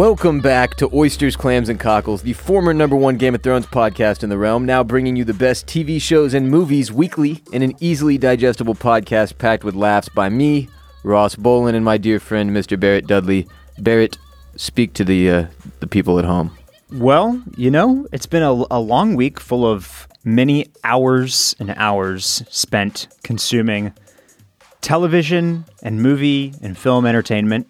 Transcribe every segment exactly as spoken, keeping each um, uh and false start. Welcome back to Oysters, Clams, and Cockles, the former number one Game of Thrones podcast in the realm, now bringing you the best T V shows and movies weekly in an easily digestible podcast packed with laughs by me, Ross Bolen, and my dear friend, Mister Barrett Dudley. Barrett, speak to the uh, the people at home. Well, you know, it's been a, a long week full of many hours and hours spent consuming television and movie and film entertainment.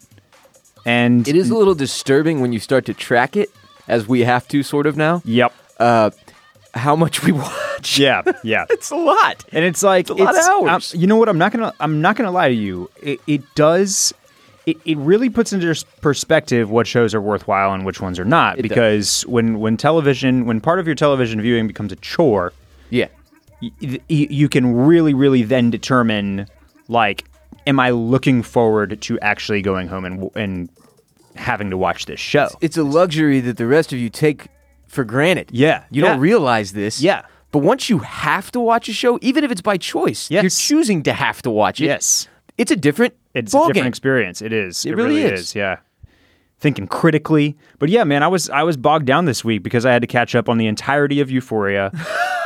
And it is a little disturbing when you start to track it, as we have to sort of now. Yep. Uh, how much we watch. Yeah, yeah. It's a lot. And it's like it's a lot it's, of hours. I'm, you know what? I'm not gonna. I'm not gonna lie to you. It, it does. It, it really puts into perspective what shows are worthwhile and which ones are not. It because does. when when television, when part of your television viewing becomes a chore, yeah, y- y- you can really, really then determine like. Am I looking forward to actually going home and and having to watch this show? It's, it's a luxury that the rest of you take for granted. Yeah. You yeah. don't realize this. Yeah. But once you have to watch a show, even if it's by choice, yes. you're choosing to have to watch it. Yes. It's a different It's ball a different game. experience. It is. It, it really, really is. is. Yeah. Thinking critically. But yeah, man, I was I was bogged down this week because I had to catch up on the entirety of Euphoria.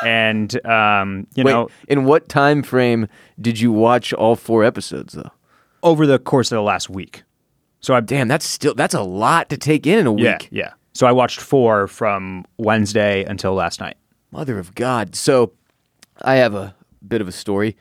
And, um, you Wait, know... in what time frame did you watch all four episodes, though? Over the course of the last week. So I Damn, that's still... That's a lot to take in in a week. Yeah, yeah. So I watched four from Wednesday until last night. Mother of God. So I have a bit of a story.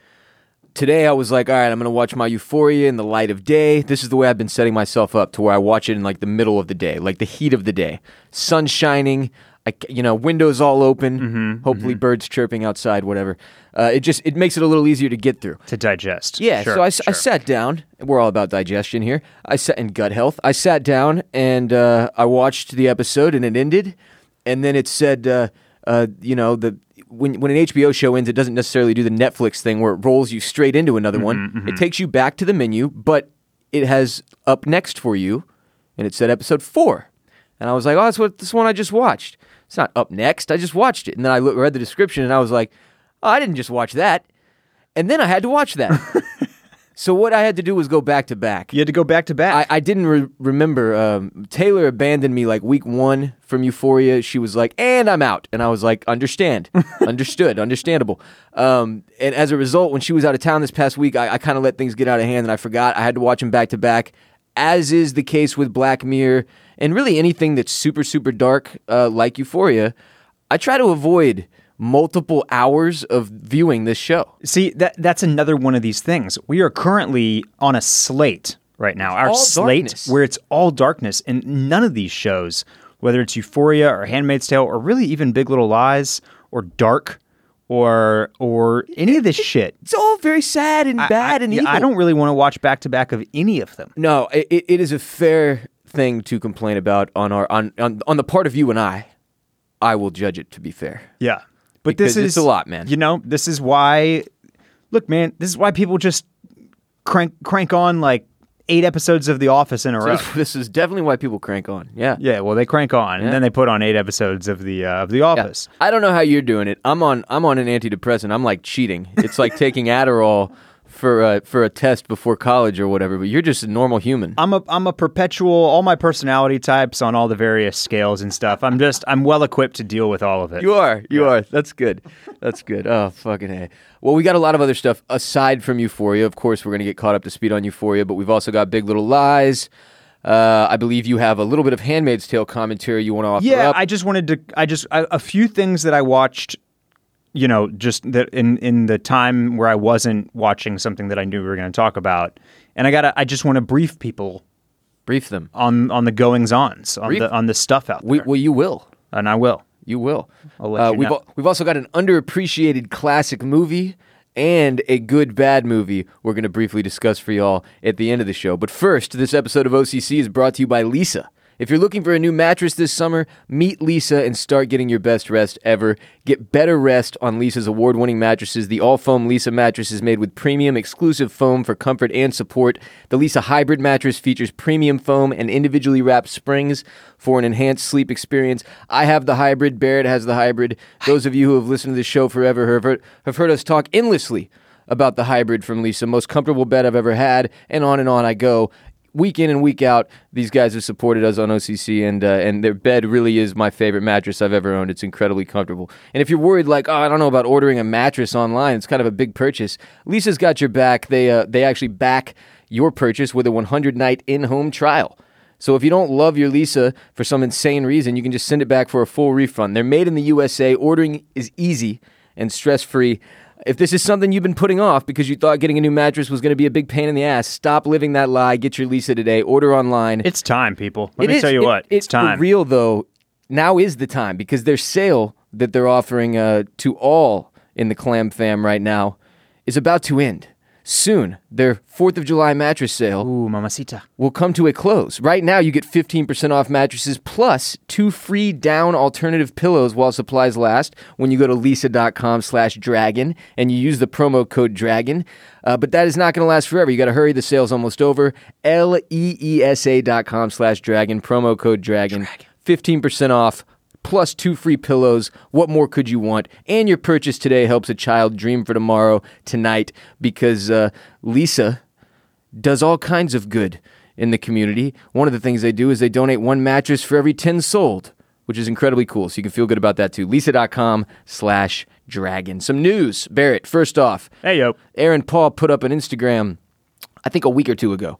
Today I was like, all right, I'm going to watch my Euphoria in the light of day. This is the way I've been setting myself up to where I watch it in, like, the middle of the day, like the heat of the day. Sun shining... I, you know, windows all open, mm-hmm, hopefully mm-hmm. birds chirping outside, whatever. Uh, it just, it makes it a little easier to get through. To digest. Yeah, sure, so I, sure. I sat down. We're all about digestion here. I sat in gut health. I sat down and uh, I watched the episode and it ended. And then it said, uh, uh, you know, the when when an H B O show ends, it doesn't necessarily do the Netflix thing where it rolls you straight into another mm-hmm, one. Mm-hmm. It takes you back to the menu, but it has up next for you. And it said episode four. And I was like, oh, that's what this one I just watched. It's not up next. I just watched it. And then I look, read the description, and I was like, oh, I didn't just watch that. And then I had to watch that. So what I had to do was go back to back. You had to go back to back. I, I didn't re- remember. Um, Taylor abandoned me like week one from Euphoria. She was like, and I'm out. And I was like, understand. Understood. Understandable. Um, and as a result, when she was out of town this past week, I, I kind of let things get out of hand, and I forgot. I had to watch them back to back, as is the case with Black Mirror. And really anything that's super, super dark, uh, like Euphoria, I try to avoid multiple hours of viewing this show. See, that that's another one of these things. We are currently on a slate right now. Our slate darkness. Where it's all darkness. And none of these shows, whether it's Euphoria or Handmaid's Tale or really even Big Little Lies or Dark or or any of this shit. It's all very sad and I, bad I, and evil. I don't really want to watch back-to-back of any of them. No, it, it is a fair... thing to complain about on our on, on on the part of you and I, I will judge it to be fair. Yeah, but because this is it's a lot, man. You know, this is why. Look, man, this is why people just crank crank on like eight episodes of The Office in a so row. This is definitely why people crank on. Yeah, yeah. Well, they crank on, yeah. and then they put on eight episodes of the uh, of The Office. Yeah. I don't know how you're doing it. I'm on I'm on an antidepressant. I'm like cheating. It's like taking Adderall. For a, for a test before college or whatever, but you're just a normal human. I'm a I'm a perpetual, all my personality types on all the various scales and stuff. I'm just, I'm well equipped to deal with all of it. You are, you yeah. are. That's good. That's good. Oh, fucking hey. Well, we got a lot of other stuff aside from Euphoria. Of course, we're going to get caught up to speed on Euphoria, but we've also got Big Little Lies. Uh, I believe you have a little bit of Handmaid's Tale commentary you want to offer yeah, up. Yeah, I just wanted to, I just, I, a few things that I watched you know, just that in, in the time where I wasn't watching something that I knew we were going to talk about. And I got I just want to brief people. Brief them. On on the goings-ons, on brief. the on the stuff out there. We, well, you will. And I will. You will. I'll let uh, you we've know. Al- we've also got an underappreciated classic movie and a good bad movie we're going to briefly discuss for y'all at the end of the show. But first, this episode of O C C is brought to you by Lisa. If you're looking for a new mattress this summer, meet Lisa and start getting your best rest ever. Get better rest on Lisa's award-winning mattresses. The all-foam Lisa mattress is made with premium exclusive foam for comfort and support. The Lisa Hybrid mattress features premium foam and individually wrapped springs for an enhanced sleep experience. I have the Hybrid. Barrett has the Hybrid. Those of you who have listened to this show forever have heard us talk endlessly about the Hybrid from Lisa. Most comfortable bed I've ever had, and on and on I go. week in and week out, these guys have supported us on O C C, and uh, and their bed really is my favorite mattress I've ever owned. It's incredibly comfortable. And if you're worried, like, oh, I don't know about ordering a mattress online, it's kind of a big purchase, Lisa's got your back. They uh, they actually back your purchase with a one hundred night in-home trial. So if you don't love your Lisa for some insane reason, you can just send it back for a full refund. They're made in the U S A. Ordering is easy and stress-free. If this is something you've been putting off because you thought getting a new mattress was going to be a big pain in the ass, stop living that lie. Get your Lisa today. Order online. It's time, people. Let it me is, tell you it, what. It's it, time. For real, though, now is the time, because their sale that they're offering uh, to all in the Clam Fam right now is about to end. Soon, their fourth of July mattress sale Ooh, mamacita. will come to a close. Right now, you get fifteen percent off mattresses plus two free down alternative pillows while supplies last when you go to lisa.com slash dragon and you use the promo code dragon. Uh, but that is not going to last forever. You got to hurry. The sale's almost over. L E E S A dot com slash dragon, promo code dragon. dragon. fifteen percent off. Plus two free pillows. What more could you want? And your purchase today helps a child dream for tomorrow, tonight, because uh, Lisa does all kinds of good in the community. One of the things they do is they donate one mattress for every ten sold, which is incredibly cool, so you can feel good about that too. Lisa.com slash dragon. Some news, Barrett, first off. Hey, yo. Aaron Paul put up an Instagram, I think a week or two ago,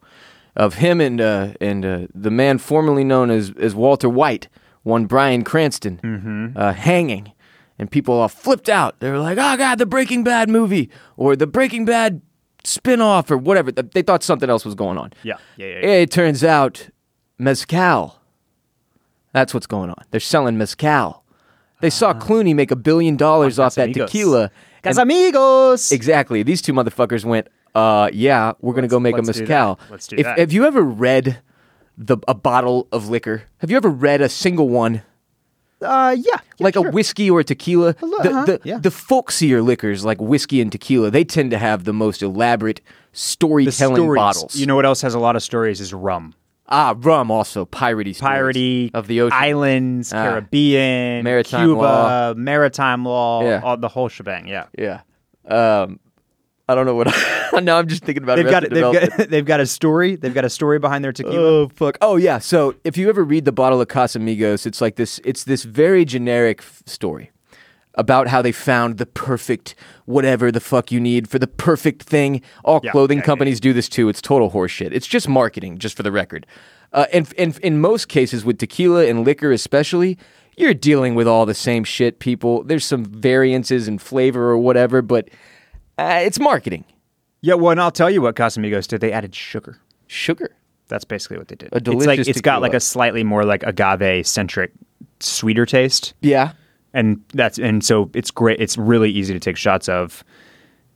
of him and uh, and uh, the man formerly known as, as Walter White, one Bryan Cranston, mm-hmm. uh, hanging, and people all flipped out. They were like, oh, God, the Breaking Bad movie, or the Breaking Bad spinoff, or whatever. They thought something else was going on. Yeah, yeah, yeah. yeah. It turns out, mezcal. That's what's going on. They're selling mezcal. They uh, saw Clooney make a billion dollars off that tequila. Casamigos! Exactly. These two motherfuckers went, uh, yeah, we're going to go make a mezcal. Do let's do if, that. Have you ever read... The a bottle of liquor. Have you ever read a single one? Uh, yeah, yeah like sure. a whiskey or a tequila. A lo- the uh-huh. the, yeah. the folksier liquors like whiskey and tequila, they tend to have the most elaborate storytelling bottles. You know what else has a lot of stories is rum. Ah, rum also piratey, piratey of the ocean, islands, ah. Caribbean, maritime Cuba, law. maritime law, yeah. all, the whole shebang. Yeah, yeah. Um, I don't know what. I, now I'm just thinking about they've got, they've got They've got a story. They've got a story behind their tequila. Oh fuck! Oh yeah. So if you ever read the bottle of Casamigos, it's like this. It's this very generic f- story about how they found the perfect whatever the fuck you need for the perfect thing. All yeah, clothing yeah, companies yeah. do this too. It's total horseshit. It's just marketing, just for the record. Uh, and and in most cases with tequila and liquor especially, you're dealing with all the same shit, people. There's some variances in flavor or whatever, but. Uh, it's marketing. Yeah, well, and I'll tell you what Casamigos did. They added sugar. Sugar? That's basically what they did. A delicious it's like It's got like a slightly more like agave-centric sweeter taste. Yeah. And that's and so it's great. It's really easy to take shots of.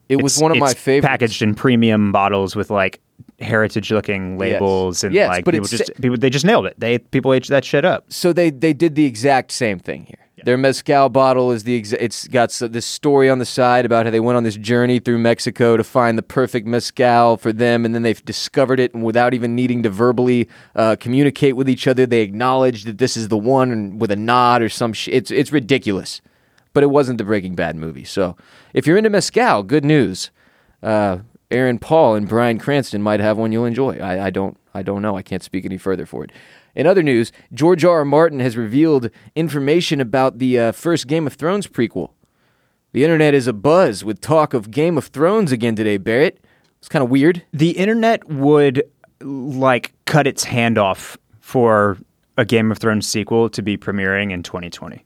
It it's, was one of my favorites. Packaged in premium bottles with like heritage-looking labels. Yes. And yes, like but people it's... Just, people, they just nailed it. They People aged that shit up. So they, they did the exact same thing here. Their mezcal bottle is the exa- it's got this story on the side about how they went on this journey through Mexico to find the perfect mezcal for them, and then they've discovered it, and without even needing to verbally uh, communicate with each other, they acknowledge that this is the one, and with a nod or some shit. It's it's ridiculous, but it wasn't the Breaking Bad movie. So if you're into mezcal, good news. Uh, Aaron Paul and Bryan Cranston might have one you'll enjoy. I, I don't I don't know. I can't speak any further for it. In other news, George R R. Martin has revealed information about the uh, first Game of Thrones prequel. The internet is abuzz with talk of Game of Thrones again today, Barrett. It's kind of weird. The internet would, like, cut its hand off for a Game of Thrones sequel to be premiering in twenty twenty.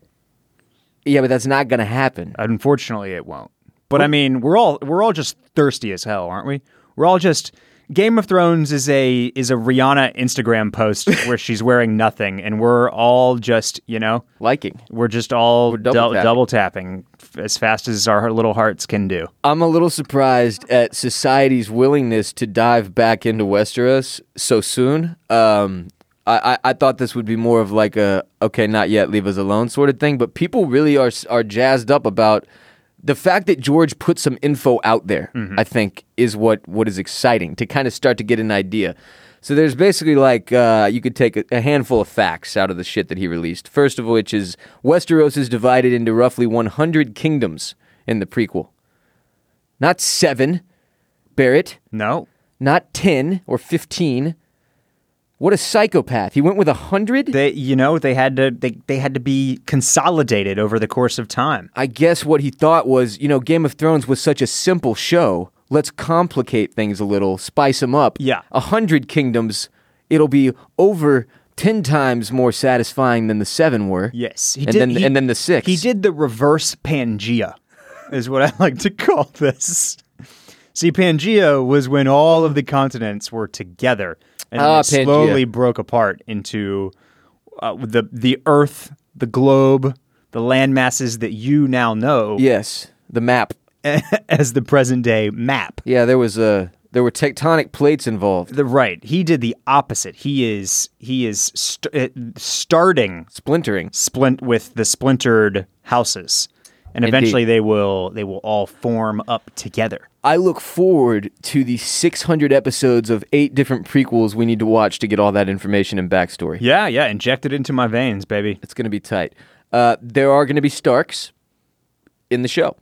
Yeah, but that's not going to happen. Unfortunately, it won't. But, what? I mean, we're all we're all just thirsty as hell, aren't we? We're all just... Game of Thrones is a is a Rihanna Instagram post where she's wearing nothing, and we're all just, you know... Liking. We're just all we're double, du- double tapping as fast as our little hearts can do. I'm a little surprised at society's willingness to dive back into Westeros so soon. Um, I, I, I thought this would be more of like a, okay, not yet, leave us alone sort of thing, but people really are are jazzed up about... The fact that George put some info out there, mm-hmm. I think, is what, what is exciting, to kind of start to get an idea. So there's basically like, uh, you could take a, a handful of facts out of the shit that he released. First of which is, Westeros is divided into roughly one hundred kingdoms in the prequel. Not seven, Barrett. No. Not ten or fifteen. What a psychopath! He went with a hundred. They, you know, they had to they, they had to be consolidated over the course of time. I guess what he thought was, you know, Game of Thrones was such a simple show. Let's complicate things a little, spice them up. Yeah, a hundred kingdoms. It'll be over ten times more satisfying than the seven were. Yes, he and did, then he, and then the six. He did the reverse Pangea, is what I like to call this. See, Pangea was when all of the continents were together. And ah, it slowly Pangea. broke apart into uh, the the Earth, the globe, the landmasses that you now know. Yes, the map as the present day map. Yeah, there was a there were tectonic plates involved. The, right, he did the opposite. He is he is st- starting splintering splint with the splintered houses, and Indeed. eventually they will they will all form up together. I look forward to the six hundred episodes of eight different prequels we need to watch to get all that information and backstory. Yeah, yeah, inject it into my veins, baby. It's going to be tight. Uh, there are going to be Starks in the show,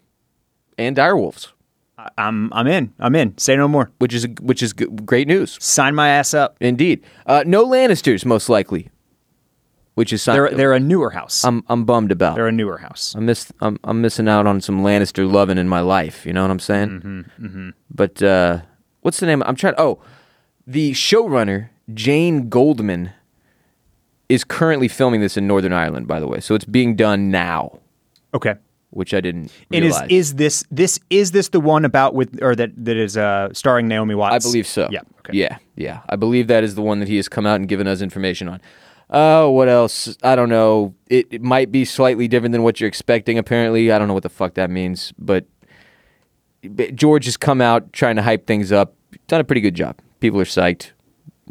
and direwolves. I- I'm I'm in. I'm in. Say no more. Which is which is g- great news. Sign my ass up. Indeed. Uh, no Lannisters, most likely. Which is sign- they're they're a newer house. I'm I'm bummed about. They're a newer house. I miss I'm I'm missing out on some Lannister loving in my life. You know what I'm saying? Mm-hmm, mm-hmm. But uh, what's the name? I'm trying. Oh, the showrunner Jane Goldman is currently filming this in Northern Ireland. By the way, so it's being done now. Okay. Which I didn't realize. And is is this this is this the one about with or that that is uh, starring Naomi Watts? I believe so. Yeah. Okay. Yeah. Yeah. I believe that is the one that he has come out and given us information on. Oh, what else? I don't know. It, it might be slightly different than what you're expecting, apparently. I don't know what the fuck that means, but, but George has come out trying to hype things up. Done a pretty good job. People are psyched.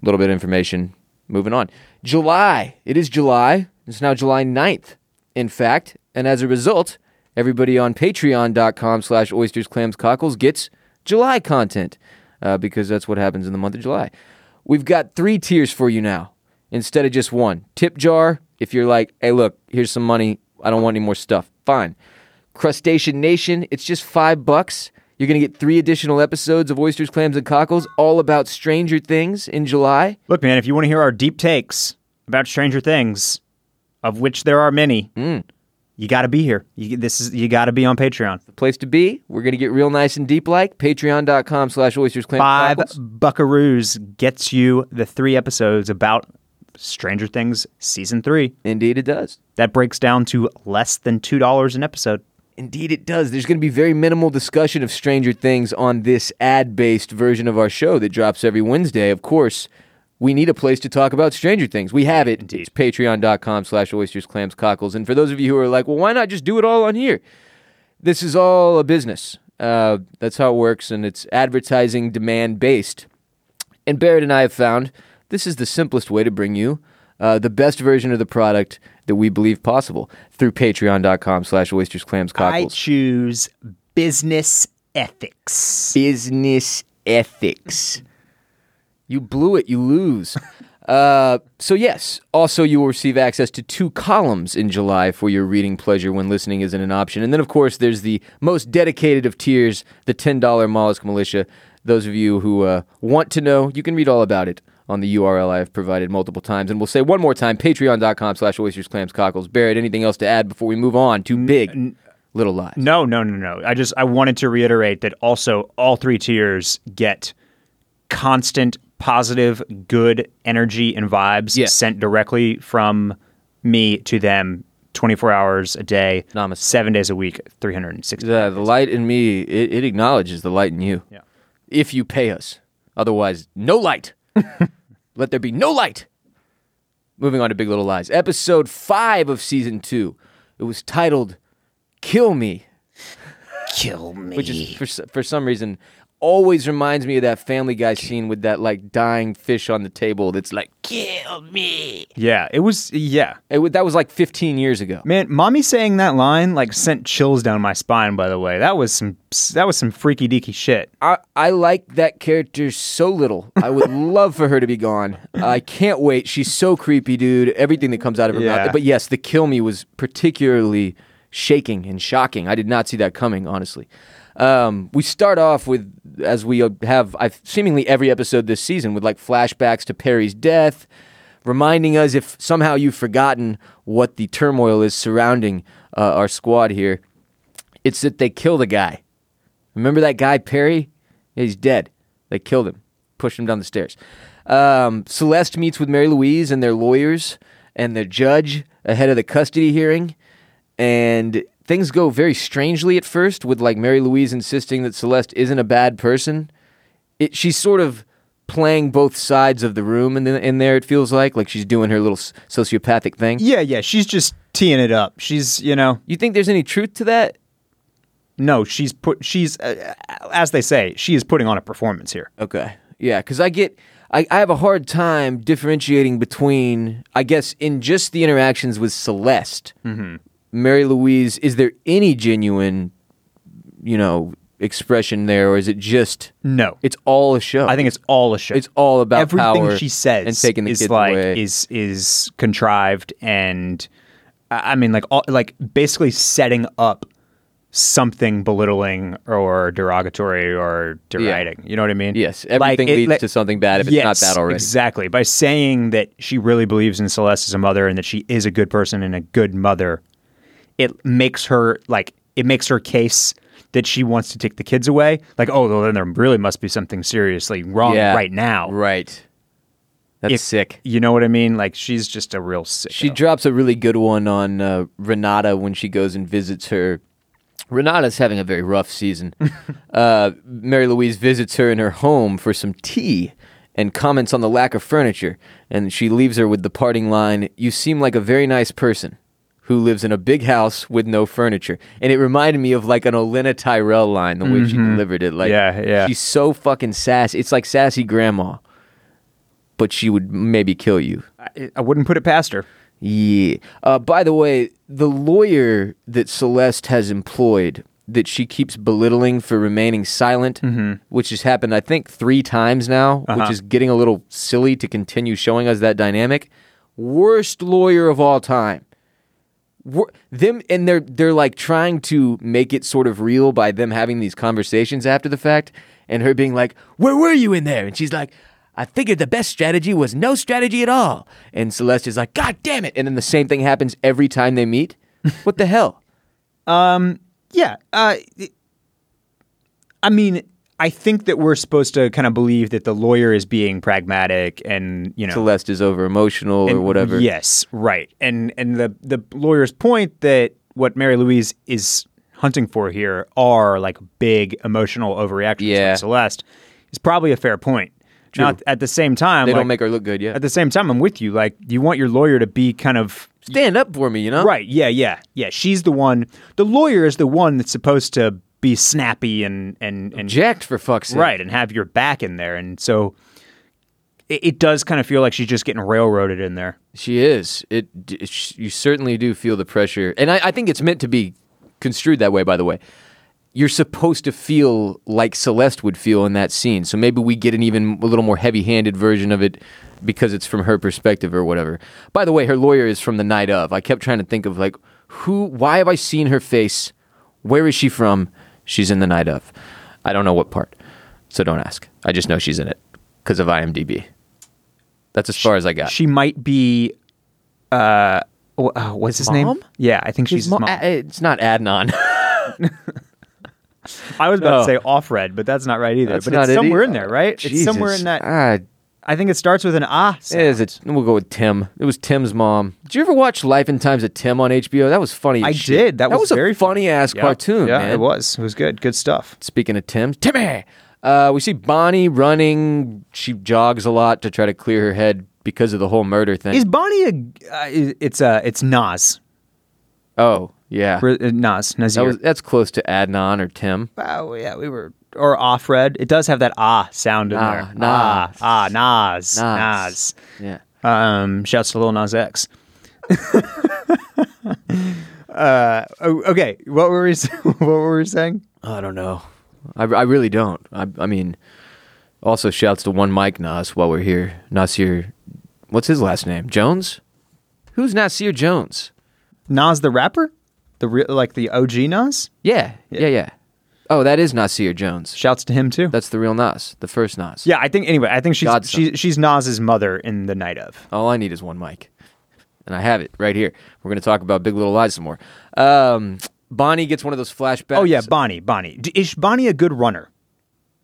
A little bit of information. Moving on. July. It is July. It's now July ninth, in fact. And as a result, everybody on patreon.com slash oysters, clams, cockles gets July content uh, because that's what happens in the month of July. We've got three tiers for you now. Instead of just one. Tip jar, if you're like, hey, look, here's some money. I don't want any more stuff. Fine. Crustacean Nation, it's just five bucks. You're going to get three additional episodes of Oysters, Clams, and Cockles all about Stranger Things in July. Look, man, if you want to hear our deep takes about Stranger Things, of which there are many, mm. you got to be here. You, this is, you got to be on Patreon. The place to be. We're going to get real nice and deep like. Patreon.com slash Oysters, Clams, and Cockles. Five buckaroos gets you the three episodes about Stranger Things Season three. Indeed it does. That breaks down to less than two dollars an episode. Indeed it does. There's going to be very minimal discussion of Stranger Things on this ad-based version of our show that drops every Wednesday. Of course, we need a place to talk about Stranger Things. We have it. Indeed. It's patreon.com slash oysters, clams, cockles. And for those of you who are like, well, why not just do it all on here? This is all a business. Uh, that's how it works, and it's advertising demand-based. And Barrett and I have found this is the simplest way to bring you uh, the best version of the product that we believe possible through patreon.com slash oysters, clams, cockles. I choose business ethics. Business ethics. You blew it. You lose. uh, so yes, also you will receive access to two columns in July for your reading pleasure when listening isn't an option. And then, of course, there's the most dedicated of tiers, the ten dollar Mollusk Militia. Those of you who uh, want to know, you can read all about it on the U R L I have provided multiple times. And we'll say one more time, patreon.com slash oysters, clams, cockles. Barrett, anything else to add before we move on to Big n- Little Lies? No, no, no, no. I just, I wanted to reiterate that also all three tiers get constant, positive, good energy and vibes yeah. sent directly from me to them twenty-four hours a day, Namaste. seven days a week, three hundred sixty The, the light in me, it, it acknowledges the light in you. Yeah. If you pay us. Otherwise, no light. Let there be no light. Moving on to Big Little Lies. Episode five of season two. It was titled Kill Me. Kill Me. Which is, for, for some reason, always reminds me of that Family Guy scene with that, like, dying fish on the table that's like, kill me. Yeah, it was, yeah. It, that was like fifteen years ago. Man, mommy saying that line, like, sent chills down my spine, by the way. That was some, that was some freaky-deaky shit. I, I like that character so little. I would love for her to be gone. I can't wait. She's so creepy, dude. Everything that comes out of her yeah. mouth. But yes, the kill me was particularly shaking and shocking. I did not see that coming, honestly. Um, we start off with, as we have I've, seemingly every episode this season, with like flashbacks to Perry's death, reminding us, if somehow you've forgotten, what the turmoil is surrounding uh, our squad here. It's that they killed a guy. Remember that guy, Perry? Yeah, he's dead. They killed him. Pushed him down the stairs. Um, Celeste meets with Mary Louise and their lawyers and their judge ahead of the custody hearing. And things go very strangely at first, with like Mary Louise insisting that Celeste isn't a bad person. It, she's sort of playing both sides of the room in, the, in there, it feels like. Like she's doing her little sociopathic thing. Yeah, yeah. She's just teeing it up. She's, you know. You think there's any truth to that? No, she's put. She's uh, as they say, she is putting on a performance here. Okay, yeah, because I get, I, I have a hard time differentiating between, I guess, in just the interactions with Celeste, mm-hmm. Mary Louise. Is there any genuine, you know, expression there, or is it just no? It's all a show. I think it's all a show. It's all about everything power she says and taking the is kids like away. is is contrived, and I mean, like all, like basically setting up something belittling or derogatory or deriding. Yeah. You know what I mean? Yes. Everything like, it, leads like, to something bad if it's yes, not that already. Exactly. By saying that she really believes in Celeste as a mother and that she is a good person and a good mother, it makes her like it makes her case that she wants to take the kids away. Like, oh, well, then there really must be something seriously wrong yeah, right now. Right. That's if, sick. You know what I mean? Like, she's just a real sicko. She drops a really good one on uh, Renata when she goes and visits her. Renata's having a very rough season. uh, Mary Louise visits her in her home for some tea and comments on the lack of furniture. And she leaves her with the parting line, "You seem like a very nice person who lives in a big house with no furniture." And it reminded me of like an Olenna Tyrell line, the way mm-hmm. she delivered it. Like, yeah, yeah. She's so fucking sassy. It's like sassy grandma, but she would maybe kill you. I, I wouldn't put it past her. Yeah. Uh, by the way, the lawyer that Celeste has employed that she keeps belittling for remaining silent, mm-hmm. which has happened, I think, three times now, uh-huh. which is getting a little silly to continue showing us that dynamic. Worst lawyer of all time. Wor- them and they're they're like trying to make it sort of real by them having these conversations after the fact, and her being like, "Where were you in there?" And she's like, "I figured the best strategy was no strategy at all." And Celeste is like, "God damn it." And then the same thing happens every time they meet. What the hell? Um, yeah. Uh, I mean, I think that we're supposed to kind of believe that the lawyer is being pragmatic and, you know. Celeste is over emotional and, or whatever. Yes, right. And and the, the lawyer's point that what Mary Louise is hunting for here are like big emotional overreactions yeah. like Celeste is probably a fair point. True. Not at the same time. They like, don't make her look good, yeah. At the same time, I'm with you. Like, you want your lawyer to be kind of... Stand up for me, you know? Right, yeah, yeah. Yeah, she's the one... The lawyer is the one that's supposed to be snappy and... and, and Object, for fuck's sake. Right, and have your back in there. And so it, it does kind of feel like she's just getting railroaded in there. She is. It. it you certainly do feel the pressure. And I, I think it's meant to be construed that way, by the way. You're supposed to feel like Celeste would feel in that scene. So maybe we get an even a little more heavy-handed version of it because it's from her perspective or whatever. By the way, her lawyer is from The Night Of. I kept trying to think of, like, who, why have I seen her face? Where is she from? She's in The Night Of. I don't know what part, so don't ask. I just know she's in it because of I M D B. That's as she, far as I got. She might be... Uh, uh, what's his mom? name? Yeah, I think she's his mom. mom. A- it's not Adnan. I was about no. to say off-red, but that's not right either. That's but it's somewhere it in there, right? Jesus. It's somewhere in that. Uh, I think it starts with an ah sound. It is. It's, we'll go with Tim. It was Tim's mom. Did you ever watch Life and Times of Tim on H B O? That was funny. I shit. did. That, that was, was very a funny-ass funny. cartoon, yeah, yeah, man. It was. It was good. Good stuff. Speaking of Tim, Timmy! Uh, we see Bonnie running. She jogs a lot to try to clear her head because of the whole murder thing. Is Bonnie a... Uh, it's, uh, it's Nas. Oh, yeah, Nas, Nazir. That was, that's close to Adnan or Tim. Oh yeah, we were or off-red. It does have that ah sound in nah, there. Nas, ah, ah, Nas, Nas. Nas. Yeah. Um, shouts to Lil Nas X. uh, okay, what were we? What were we saying? I don't know. I, I really don't. I, I mean, also shouts to One Mike Nas while we're here. Nasir, what's his last name? Jones? Who's Nasir Jones? Nas the rapper. The real, like the O G Nas? Yeah, yeah, yeah. Oh, that is Nasir Jones. Shouts to him too. That's the real Nas, the first Nas. Yeah, I think anyway, I think she's she, she's Nas's mother in The Night Of. All I need is one mic. And I have it right here. We're going to talk about Big Little Lies some more. Um, Bonnie gets one of those flashbacks. Oh yeah, Bonnie, Bonnie. Is Bonnie a good runner?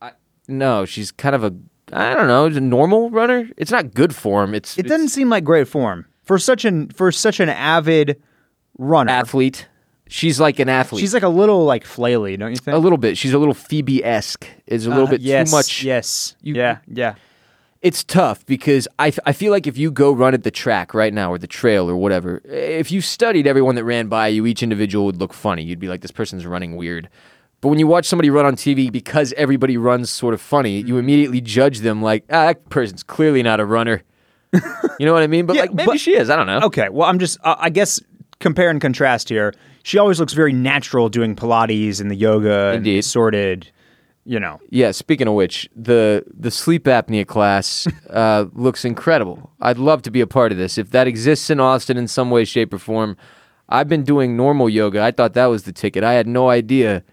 I, no, she's kind of a I don't know, a normal runner. It's not good form. It's It it's, doesn't seem like great form for such an for such an avid runner. Athlete. She's like an athlete. She's like a little like flaily, don't you think? A little bit. She's a little Phoebe-esque. It's a little uh, bit yes, too much. Yes. You, yeah. Yeah. It's tough because I I feel like if you go run at the track right now or the trail or whatever, if you studied everyone that ran by you, each individual would look funny. You'd be like, this person's running weird. But when you watch somebody run on T V, because everybody runs sort of funny, you immediately judge them like, ah, that person's clearly not a runner. You know what I mean? But yeah, like maybe but, she is. I don't know. Okay. Well, I'm just. Uh, I guess. Compare and contrast here. She always looks very natural doing Pilates and the yoga. Indeed. And sorted, you know. Yeah, speaking of which, the the sleep apnea class uh, looks incredible. I'd love to be a part of this. If that exists in Austin in some way, shape, or form, I've been doing normal yoga. I thought that was the ticket. I had no idea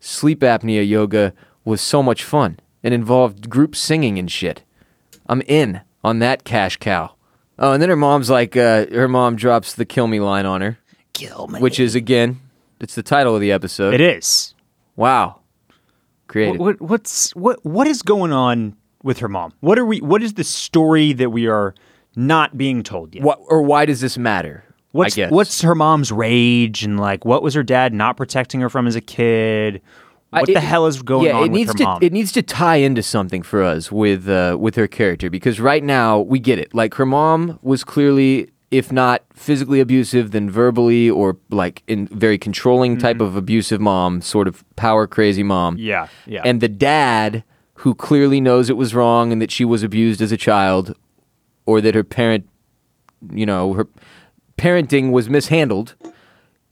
sleep apnea yoga was so much fun and involved group singing and shit. I'm in on that cash cow. Oh, and then her mom's like, uh, her mom drops the kill me line on her. Kill me. Which is, again, it's the title of the episode. It is. Wow. Creative. What, what, what's, what, what is going on with her mom? What are we, what is the story that we are not being told yet? What, or why does this matter? What's, I guess. What's her mom's rage and like, what was her dad not protecting her from as a kid? What I, it, the hell is going yeah, on it with needs her to, mom? It needs to tie into something for us with uh, with her character, because right now we get it. Like, her mom was clearly, if not physically abusive, then verbally or like in very controlling type mm-hmm. of abusive mom, sort of power crazy mom. Yeah, yeah. And the dad, who clearly knows it was wrong and that she was abused as a child, or that her parent, you know, her parenting was mishandled.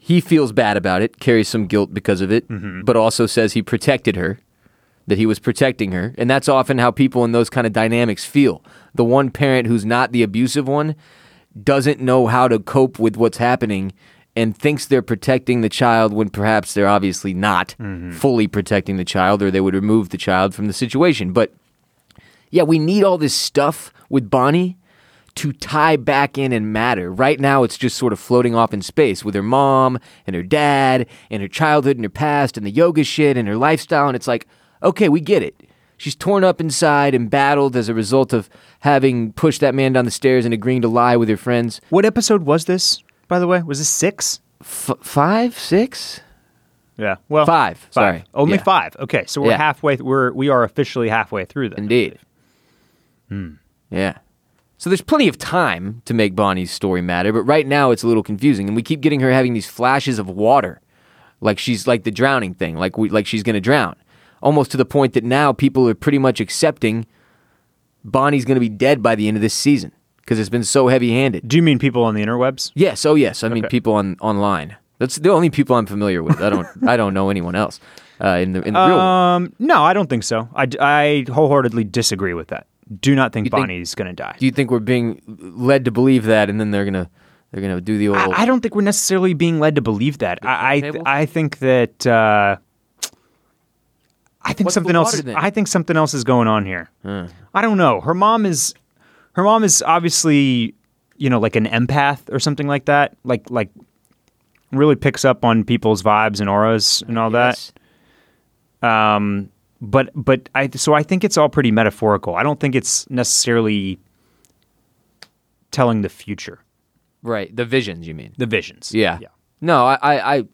He feels bad about it, carries some guilt because of it, mm-hmm. but also says he protected her, that he was protecting her. And that's often how people in those kind of dynamics feel. The one parent who's not the abusive one doesn't know how to cope with what's happening and thinks they're protecting the child when perhaps they're obviously not mm-hmm. fully protecting the child, or they would remove the child from the situation. But yeah, we need all this stuff with Bonnie to tie back in and matter. Right now, it's just sort of floating off in space with her mom and her dad and her childhood and her past and the yoga shit and her lifestyle. And it's like, okay, we get it. She's torn up inside and battled as a result of having pushed that man down the stairs and agreeing to lie with her friends. What episode was this, by the way? Was this six? F- five? Six? Yeah. Well, five. five. Sorry. Only yeah. five. Okay. So we're yeah. halfway. Th- we're, we are officially halfway through that. Indeed. Hmm. Yeah. So there's plenty of time to make Bonnie's story matter, but right now it's a little confusing, and we keep getting her having these flashes of water, like she's like the drowning thing, like we, like she's going to drown, almost to the point that now people are pretty much accepting Bonnie's going to be dead by the end of this season because it's been so heavy-handed. Do you mean people on the interwebs? Yes, oh yes, I okay. mean people on online. That's the only people I'm familiar with. I don't I don't know anyone else uh, in the in the um, real world. No, I don't think so. I, I wholeheartedly disagree with that. Do not think you Bonnie's going to die. Do you think we're being led to believe that, and then they're going to they're going to do the old? I, I don't think we're necessarily being led to believe that. I I, th- I think that uh, I think What's something else. Is, I think something else is going on here. Huh. I don't know. Her mom is her mom is obviously, you know, like an empath or something like that. Like like really picks up on people's vibes and auras and all yes. that. Um. But but I so I think it's all pretty metaphorical. I don't think it's necessarily telling the future, right? The visions, you mean? The visions. Yeah. yeah. No, I, I I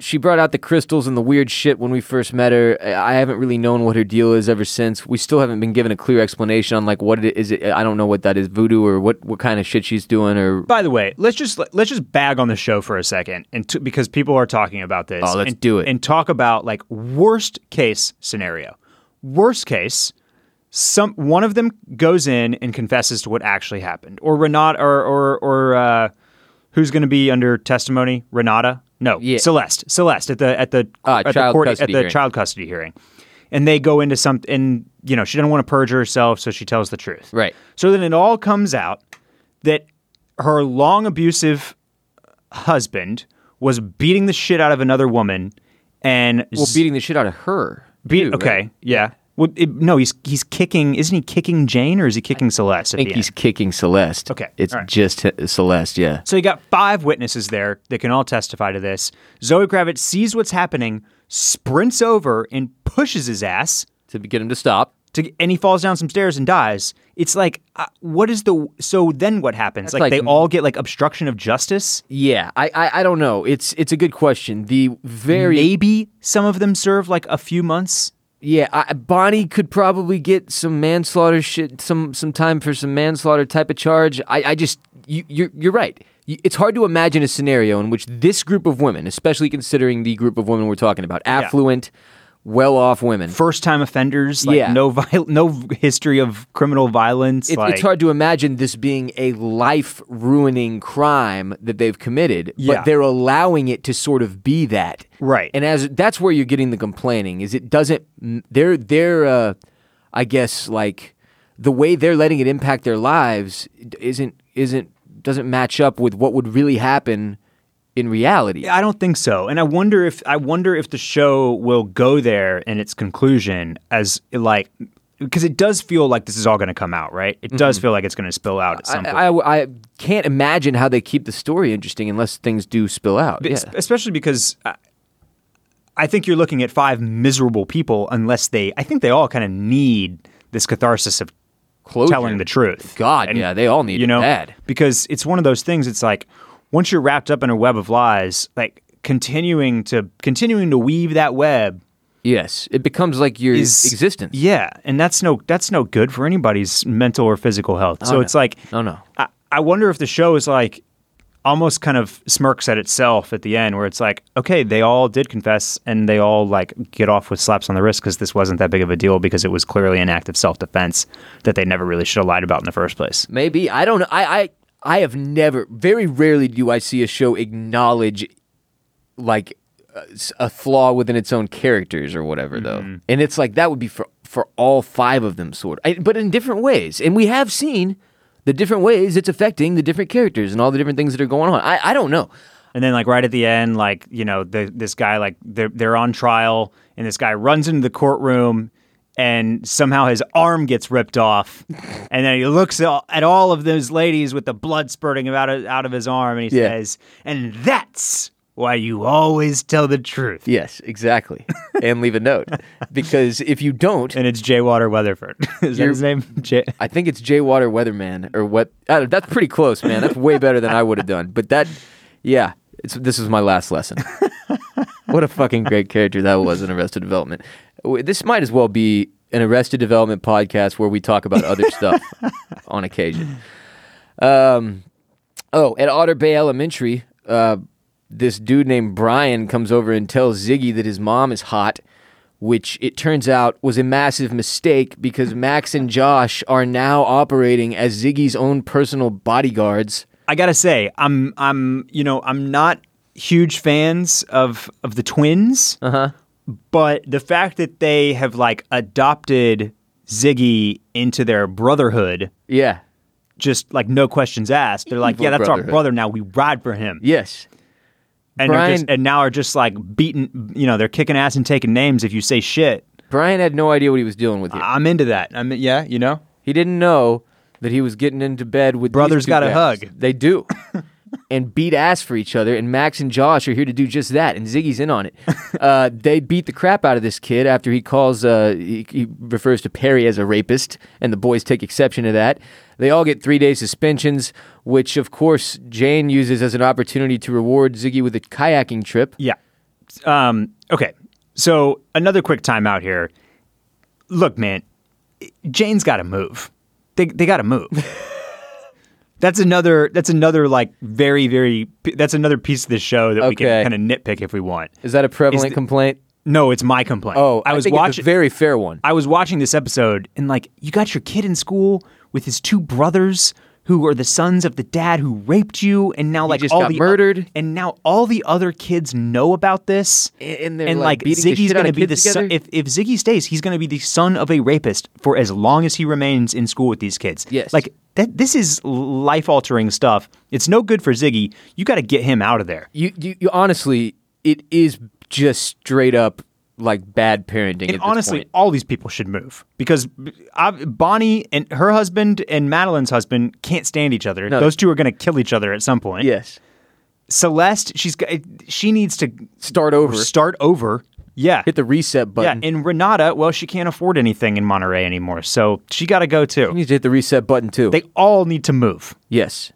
she brought out the crystals and the weird shit when we first met her. I haven't really known what her deal is ever since. We still haven't been given a clear explanation on like what it is. It I don't know what that is, voodoo or what, what kind of shit she's doing. Or by the way, let's just let's just bag on the show for a second, and t- because people are talking about this. Oh, let's and, do it and talk about like worst case scenario. Worst case, some one of them goes in and confesses to what actually happened, or Renata, or or or uh, who's going to be under testimony, Renata. No, yeah. Celeste, Celeste at the at the uh, at the, court, at the hearing. child custody hearing, and they go into some, and you know she doesn't want to perjure herself, so she tells the truth. Right. So then it all comes out that her long abusive husband was beating the shit out of another woman and well, beating the shit out of her. Beat, too, okay, right? Yeah. Well, it, no, he's he's kicking. Isn't he kicking Jane, or is he kicking Celeste? I think he's kicking Celeste. Okay, it's right. just Celeste. Yeah. So you got five witnesses there that can all testify to this. Zoe Kravitz sees what's happening, sprints over and pushes his ass to get him to stop. To and he falls down some stairs and dies. It's like, uh, what is the so then what happens? Like, like they all get like obstruction of justice. Yeah, I, I I don't know. It's it's a good question. The very maybe some of them serve like a few months. Yeah, I, Bonnie could probably get some manslaughter shit, some some time for some manslaughter type of charge. I, I just, you, you're, you're right. It's hard to imagine a scenario in which this group of women, especially considering the group of women we're talking about, affluent, yeah. well-off women. First-time offenders, like yeah. no viol- no history of criminal violence. It, like... It's hard to imagine this being a life-ruining crime that they've committed, yeah. but they're allowing it to sort of be that. Right, and as that's where you're getting the complaining is it doesn't they're they're uh, I guess like the way they're letting it impact their lives isn't isn't doesn't match up with what would really happen in reality. I don't think so, and I wonder if I wonder if the show will go there in its conclusion as like because it does feel like this is all going to come out, right? It does mm-hmm. feel like it's going to spill out at some point. I, I, I can't imagine how they keep the story interesting unless things do spill out, yeah. especially because. I, I think you're looking at five miserable people unless they – I think they all kind of need this catharsis of Closure. Telling the truth. God, and, yeah. They all need you know, it bad. Because it's one of those things. It's like once you're wrapped up in a web of lies, like continuing to continuing to weave that web. Yes. It becomes like your is, existence. Yeah. And that's no that's no good for anybody's mental or physical health. Oh, so no. It's like – No, no. I, I wonder if the show is like – almost kind of smirks at itself at the end where it's like, okay, they all did confess and they all like get off with slaps on the wrist because this wasn't that big of a deal because it was clearly an act of self-defense that they never really should have lied about in the first place. Maybe. I don't know. I, I, I have never, very rarely do I see a show acknowledge like a flaw within its own characters or whatever though. Mm-hmm. And it's like that would be for, for all five of them sort of, I, but in different ways. And we have seen... the different ways it's affecting the different characters and all the different things that are going on. I, I don't know. And then, like, right at the end, like, you know, the, this guy, like, they're, they're on trial, and this guy runs into the courtroom, and somehow his arm gets ripped off. And then he looks at all of those ladies with the blood spurting out of, out of his arm, and he yeah. says, and that's why you always tell the truth. Yes, exactly. And leave a note. Because if you don't... And it's Jay Water Weatherford. Is that his name? Jay- I think it's Jay Water Weatherman. Or what? Uh, that's pretty close, man. That's way better than I would have done. But that... Yeah. It's, this is my last lesson. What a fucking great character that was in Arrested Development. This might as well be an Arrested Development podcast where we talk about other stuff on occasion. Um, oh, at Otter Bay Elementary... Uh, this dude named Bryan comes over and tells Ziggy that his mom is hot, which it turns out was a massive mistake because Max and Josh are now operating as Ziggy's own personal bodyguards. I gotta say, I'm, I'm, you know, I'm not huge fans of of the twins, uh-huh. but the fact that they have like adopted Ziggy into their brotherhood, yeah, just like no questions asked. They're like, Evil yeah, that's our brother now. We ride for him. Yes. And, Bryan, just, and now are just like beating, you know, they're kicking ass and taking names if you say shit. Bryan had no idea what he was dealing with here. I'm into that. I mean, yeah, you know? He didn't know that he was getting into bed with brothers got a hug. They do. And beat ass for each other, and Max and Josh are here to do just that, and Ziggy's in on it. Uh, they beat the crap out of this kid after he calls, uh, he, he refers to Perry as a rapist, and the boys take exception to that. They all get three-day suspensions, which, of course, Jane uses as an opportunity to reward Ziggy with a kayaking trip. Yeah. Um, okay, so another quick timeout here. Look, man, Jane's got to move. They they got to move. That's another. That's another like very, very. That's another piece of the show that okay. we can kind of nitpick if we want. Is that a prevalent the, complaint? No, it's my complaint. Oh, I, I was think watching it's a very fair one. I was watching this episode and like you got your kid in school with his two brothers who are the sons of the dad who raped you, and now like he just all got the murdered, o- and now all the other kids know about this, and, and, and like, like Ziggy's going to be the son, if if Ziggy stays, he's going to be the son of a rapist for as long as he remains in school with these kids. Yes, like. That this is life-altering stuff. It's no good for Ziggy. You got to get him out of there. You, you, you honestly, it is just straight up like bad parenting. And at honestly, this point, all these people should move, because I, Bonnie and her husband and Madeline's husband can't stand each other. No. Those two are going to kill each other at some point. Yes. Celeste, she's she needs to start over. Start over. Yeah. Hit the reset button. Yeah, and Renata, well, she can't afford anything in Monterey anymore, so she got to go too. She needs to hit the reset button too. They all need to move. Yes.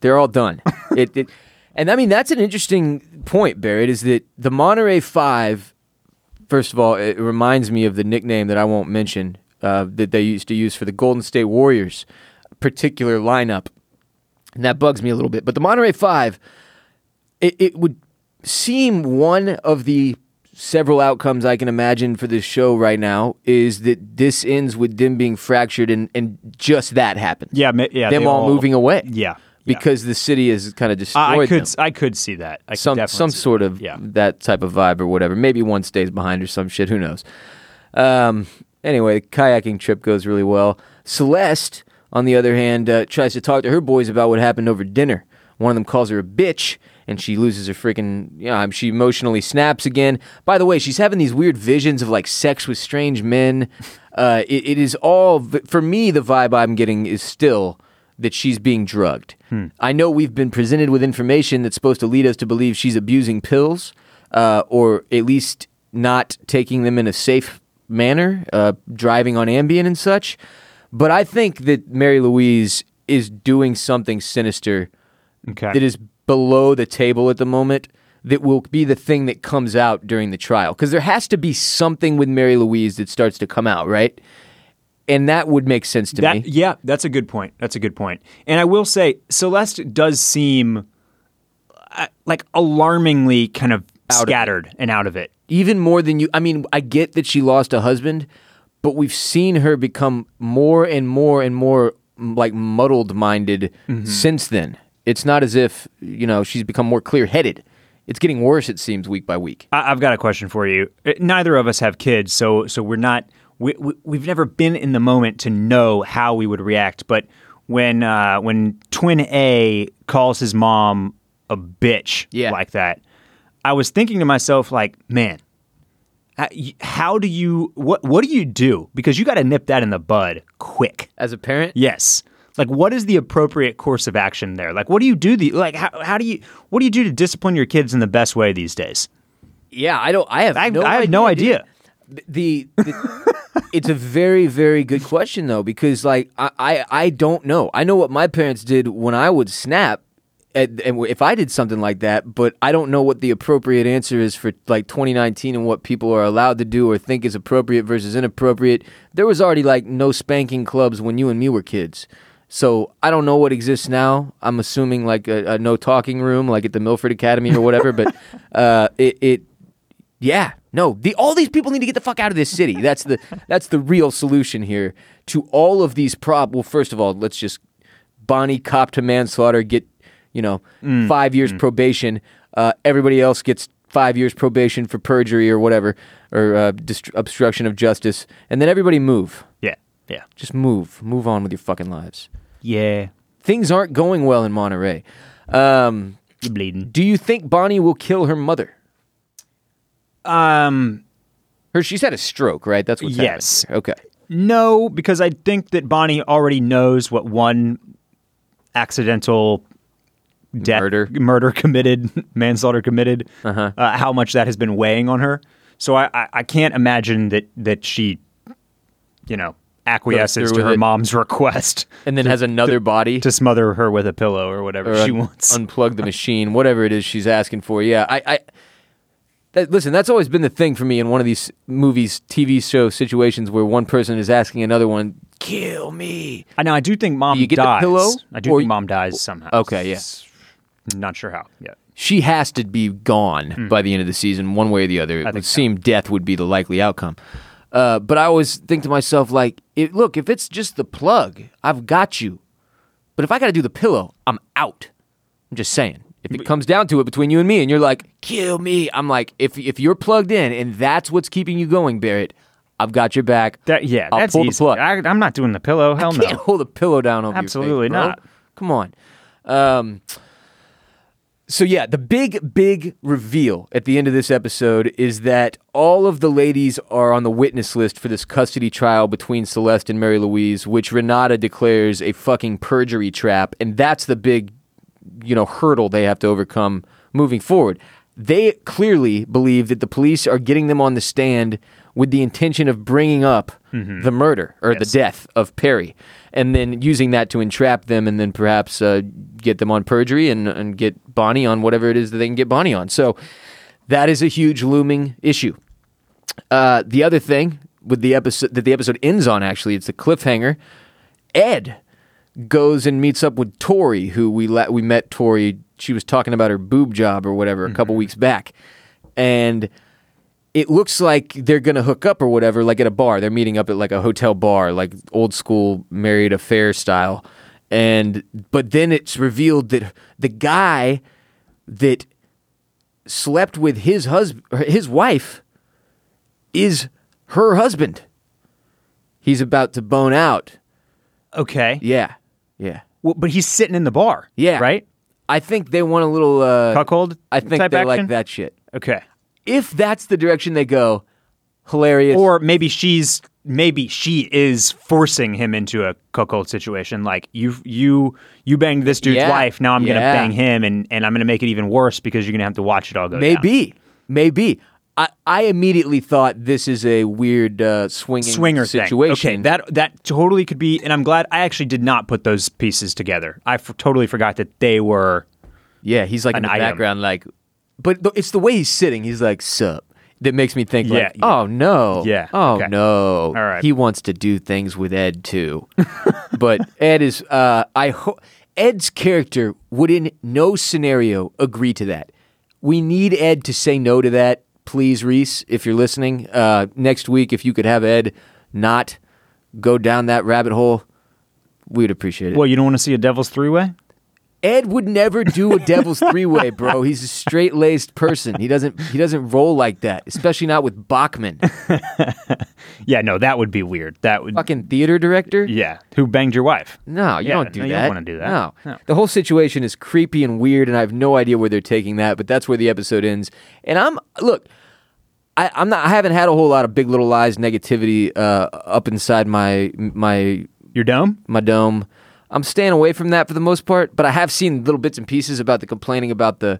They're all done. it, it, and I mean, that's an interesting point, Barrett, is that the Monterey Five, first of all, it reminds me of the nickname that I won't mention uh, that they used to use for the Golden State Warriors particular lineup, and that bugs me a little bit. But the Monterey Five, it, it would seem one of the several outcomes I can imagine for this show right now is that this ends with them being fractured and, and just that happens. Yeah, yeah, them all, all moving away. Yeah, because yeah. the city is kind of destroyed. I could, them. I could see that. I some could some see sort that. of yeah. that type of vibe or whatever. Maybe one stays behind or some shit. Who knows? Um. Anyway, the kayaking trip goes really well. Celeste, on the other hand, uh, tries to talk to her boys about what happened over dinner. One of them calls her a bitch, and she loses her freaking, you know, she emotionally snaps again. By the way, she's having these weird visions of, like, sex with strange men. Uh, it, it is all, for me, the vibe I'm getting is still that she's being drugged. Hmm. I know we've been presented with information that's supposed to lead us to believe she's abusing pills, uh, or at least not taking them in a safe manner, uh, driving on Ambien and such. But I think that Mary Louise is doing something sinister. Okay. That is below the table at the moment that will be the thing that comes out during the trial. Because there has to be something with Mary Louise that starts to come out, right? And that would make sense to that, me. Yeah, that's a good point. That's a good point. And I will say, Celeste does seem uh, like alarmingly kind of out scattered of and out of it. Even more than you. I mean, I get that she lost a husband, but we've seen her become more and more and more like muddled-minded mm-hmm. since then. It's not as if, you know, she's become more clear-headed. It's getting worse, it seems, week by week. I- I've got a question for you. Neither of us have kids, so so we're not we, we we've never been in the moment to know how we would react. But when uh, when Twin A calls his mom a bitch yeah. like that, I was thinking to myself, like, man, how do you what what do you do? Because you got to nip that in the bud quick as a parent. Yes. Like, what is the appropriate course of action there? Like, what do you do? The like, how, how do you what do you do to discipline your kids in the best way these days? Yeah, I don't. I have. I, no I have idea. no idea. The, the it's a very, very good question though, because like I, I, I don't know. I know what my parents did when I would snap, at, and if I did something like that, but I don't know what the appropriate answer is for like twenty nineteen and what people are allowed to do or think is appropriate versus inappropriate. There was already like no spanking clubs when you and me were kids. So I don't know what exists now. I'm assuming like a, a no talking room, like at the Milford Academy or whatever. But uh, it, it, yeah, no. The, all these people need to get the fuck out of this city. That's the that's the real solution here to all of these problems. Well, first of all, let's just Bonnie cop to manslaughter, get you know mm. five years mm. probation. Uh, everybody else gets five years probation for perjury or whatever, or uh, dist- obstruction of justice, and then everybody move. Yeah. Yeah. Just move. Move on with your fucking lives. Yeah. Things aren't going well in Monterey. Um, You're bleeding. Do you think Bonnie will kill her mother? Um, her She's had a stroke, right? That's what's yes. happening. Yes. Okay. No, because I think that Bonnie already knows what one accidental death, murder, murder committed, manslaughter committed, uh-huh. uh, how much that has been weighing on her. So I, I, I can't imagine that, that she, you know, acquiesces to her it. mom's request. And then to, has another to, body. To smother her with a pillow or whatever or she un- wants. Unplug the machine, whatever it is she's asking for. Yeah, I... I that, listen, that's always been the thing for me in one of these movies, T V show situations where one person is asking another one, kill me. I know, I do think mom do you get dies. The pillow? I do or, think mom dies somehow. Okay, yeah. Not sure how, yeah. She has to be gone mm. by the end of the season, one way or the other. It I would seem so. Death would be the likely outcome. Uh, but I always think to myself, like, it, look, if it's just the plug, I've got you. But if I got to do the pillow, I'm out. I'm just saying. If it comes down to it between you and me and you're like, kill me. I'm like, if if you're plugged in and that's what's keeping you going, Barrett, I've got your back. That, yeah, I'll that's pull easy. The plug. I, I'm not doing the pillow. Hell no. I can't no. hold the pillow down over Absolutely your face, bro. Not. Come on. Um, So yeah, the big, big reveal at the end of this episode is that all of the ladies are on the witness list for this custody trial between Celeste and Mary Louise, which Renata declares a fucking perjury trap, and that's the big, you know, hurdle they have to overcome moving forward. They clearly believe that the police are getting them on the stand with the intention of bringing up mm-hmm. the murder or yes. the death of Perry, and then using that to entrap them and then perhaps uh, get them on perjury and, and get Bonnie on whatever it is that they can get Bonnie on. So that is a huge looming issue. Uh, the other thing with the episode that the episode ends on, actually, it's the cliffhanger. Ed goes and meets up with Tori, who we la- we met Tori. She was talking about her boob job or whatever a mm-hmm. couple weeks back. And it looks like they're going to hook up or whatever, like at a bar. They're meeting up at like a hotel bar, like old school married affair style. And but then it's revealed that the guy that slept with his husband, his wife, is her husband. He's about to bone out. Okay. Yeah. Yeah. Well, but he's sitting in the bar. Yeah. Right? I think they want a little uh, cuckold. I think type they action? Like that shit. Okay. If that's the direction they go, hilarious. Or maybe she's maybe she is forcing him into a cuckold situation. Like you you you banged this dude's yeah. wife. Now I'm yeah. gonna bang him, and, and I'm gonna make it even worse because you're gonna have to watch it all go maybe. down. Maybe maybe. I, I immediately thought this is a weird uh, swinging Swinger situation. Thing. Okay, that that totally could be, and I'm glad I actually did not put those pieces together. I f- totally forgot that they were. Yeah, he's like an in the item. background, like. But th- it's the way he's sitting. He's like, "Sup," that makes me think, yeah, like, yeah. "Oh no, yeah, oh okay. no." All right, he wants to do things with Ed too, but Ed is. Uh, I ho- Ed's character would in no scenario agree to that. We need Ed to say no to that. Please, Reese, if you're listening, uh, next week, if you could have Ed not go down that rabbit hole, we'd appreciate it. Well, you don't want to see a devil's three-way? Ed would never do a devil's three-way, bro. He's a straight-laced person. He doesn't he doesn't roll like that, especially not with Bachman. Yeah, no, that would be weird. That would fucking theater director? Yeah, who banged your wife. No, you yeah, don't do no, that. You don't want to do that. No. no. The whole situation is creepy and weird, and I have no idea where they're taking that, but that's where the episode ends. And I'm look, I, I'm not I haven't had a whole lot of Big Little Lies negativity uh, up inside my my Your dome? My dome. I'm staying away from that for the most part, but I have seen little bits and pieces about the complaining about the,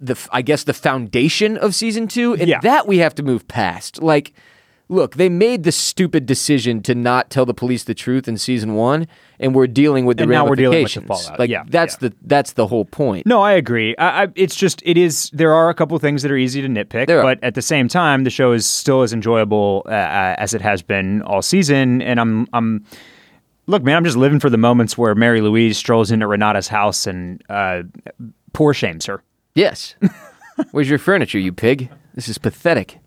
the I guess, the foundation of season two, and yeah. that we have to move past. Like, look, they made the stupid decision to not tell the police the truth in season one, and we're dealing with the and ramifications. Now we're dealing with the fallout. Like, yeah, that's yeah. the that's the whole point. No, I agree. I, I, it's just it is. There are a couple of things that are easy to nitpick, but at the same time, the show is still as enjoyable uh, as it has been all season, and I'm I'm. Look, man, I'm just living for the moments where Mary Louise strolls into Renata's house and uh, poor shames her. Yes. Where's your furniture, you pig? This is pathetic.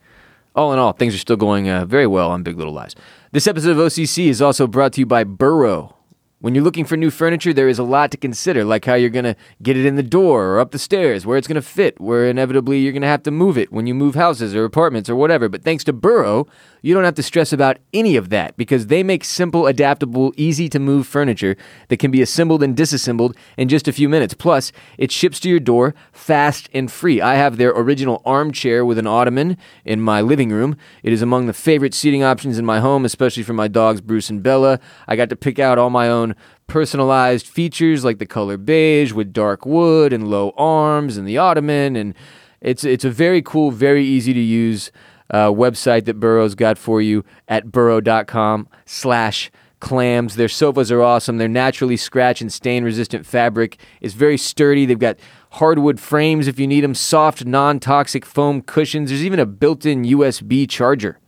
All in all, things are still going uh, very well on Big Little Lies. This episode of O C C is also brought to you by Burrow. When you're looking for new furniture, there is a lot to consider, like how you're going to get it in the door or up the stairs, where it's going to fit, where inevitably you're going to have to move it when you move houses or apartments or whatever. But thanks to Burrow, you don't have to stress about any of that because they make simple, adaptable, easy-to-move furniture that can be assembled and disassembled in just a few minutes. Plus, it ships to your door fast and free. I have their original armchair with an ottoman in my living room. It is among the favorite seating options in my home, especially for my dogs, Bruce and Bella. I got to pick out all my own personalized features like the color beige with dark wood and low arms and the ottoman, and it's it's a very cool, very easy to use uh, website that Burrow's got for you at burrow dot com slash clams. Their sofas are awesome. They're naturally scratch and stain resistant fabric. It's very sturdy. They've got hardwood frames if you need them, soft non-toxic foam cushions. There's even a built-in U S B charger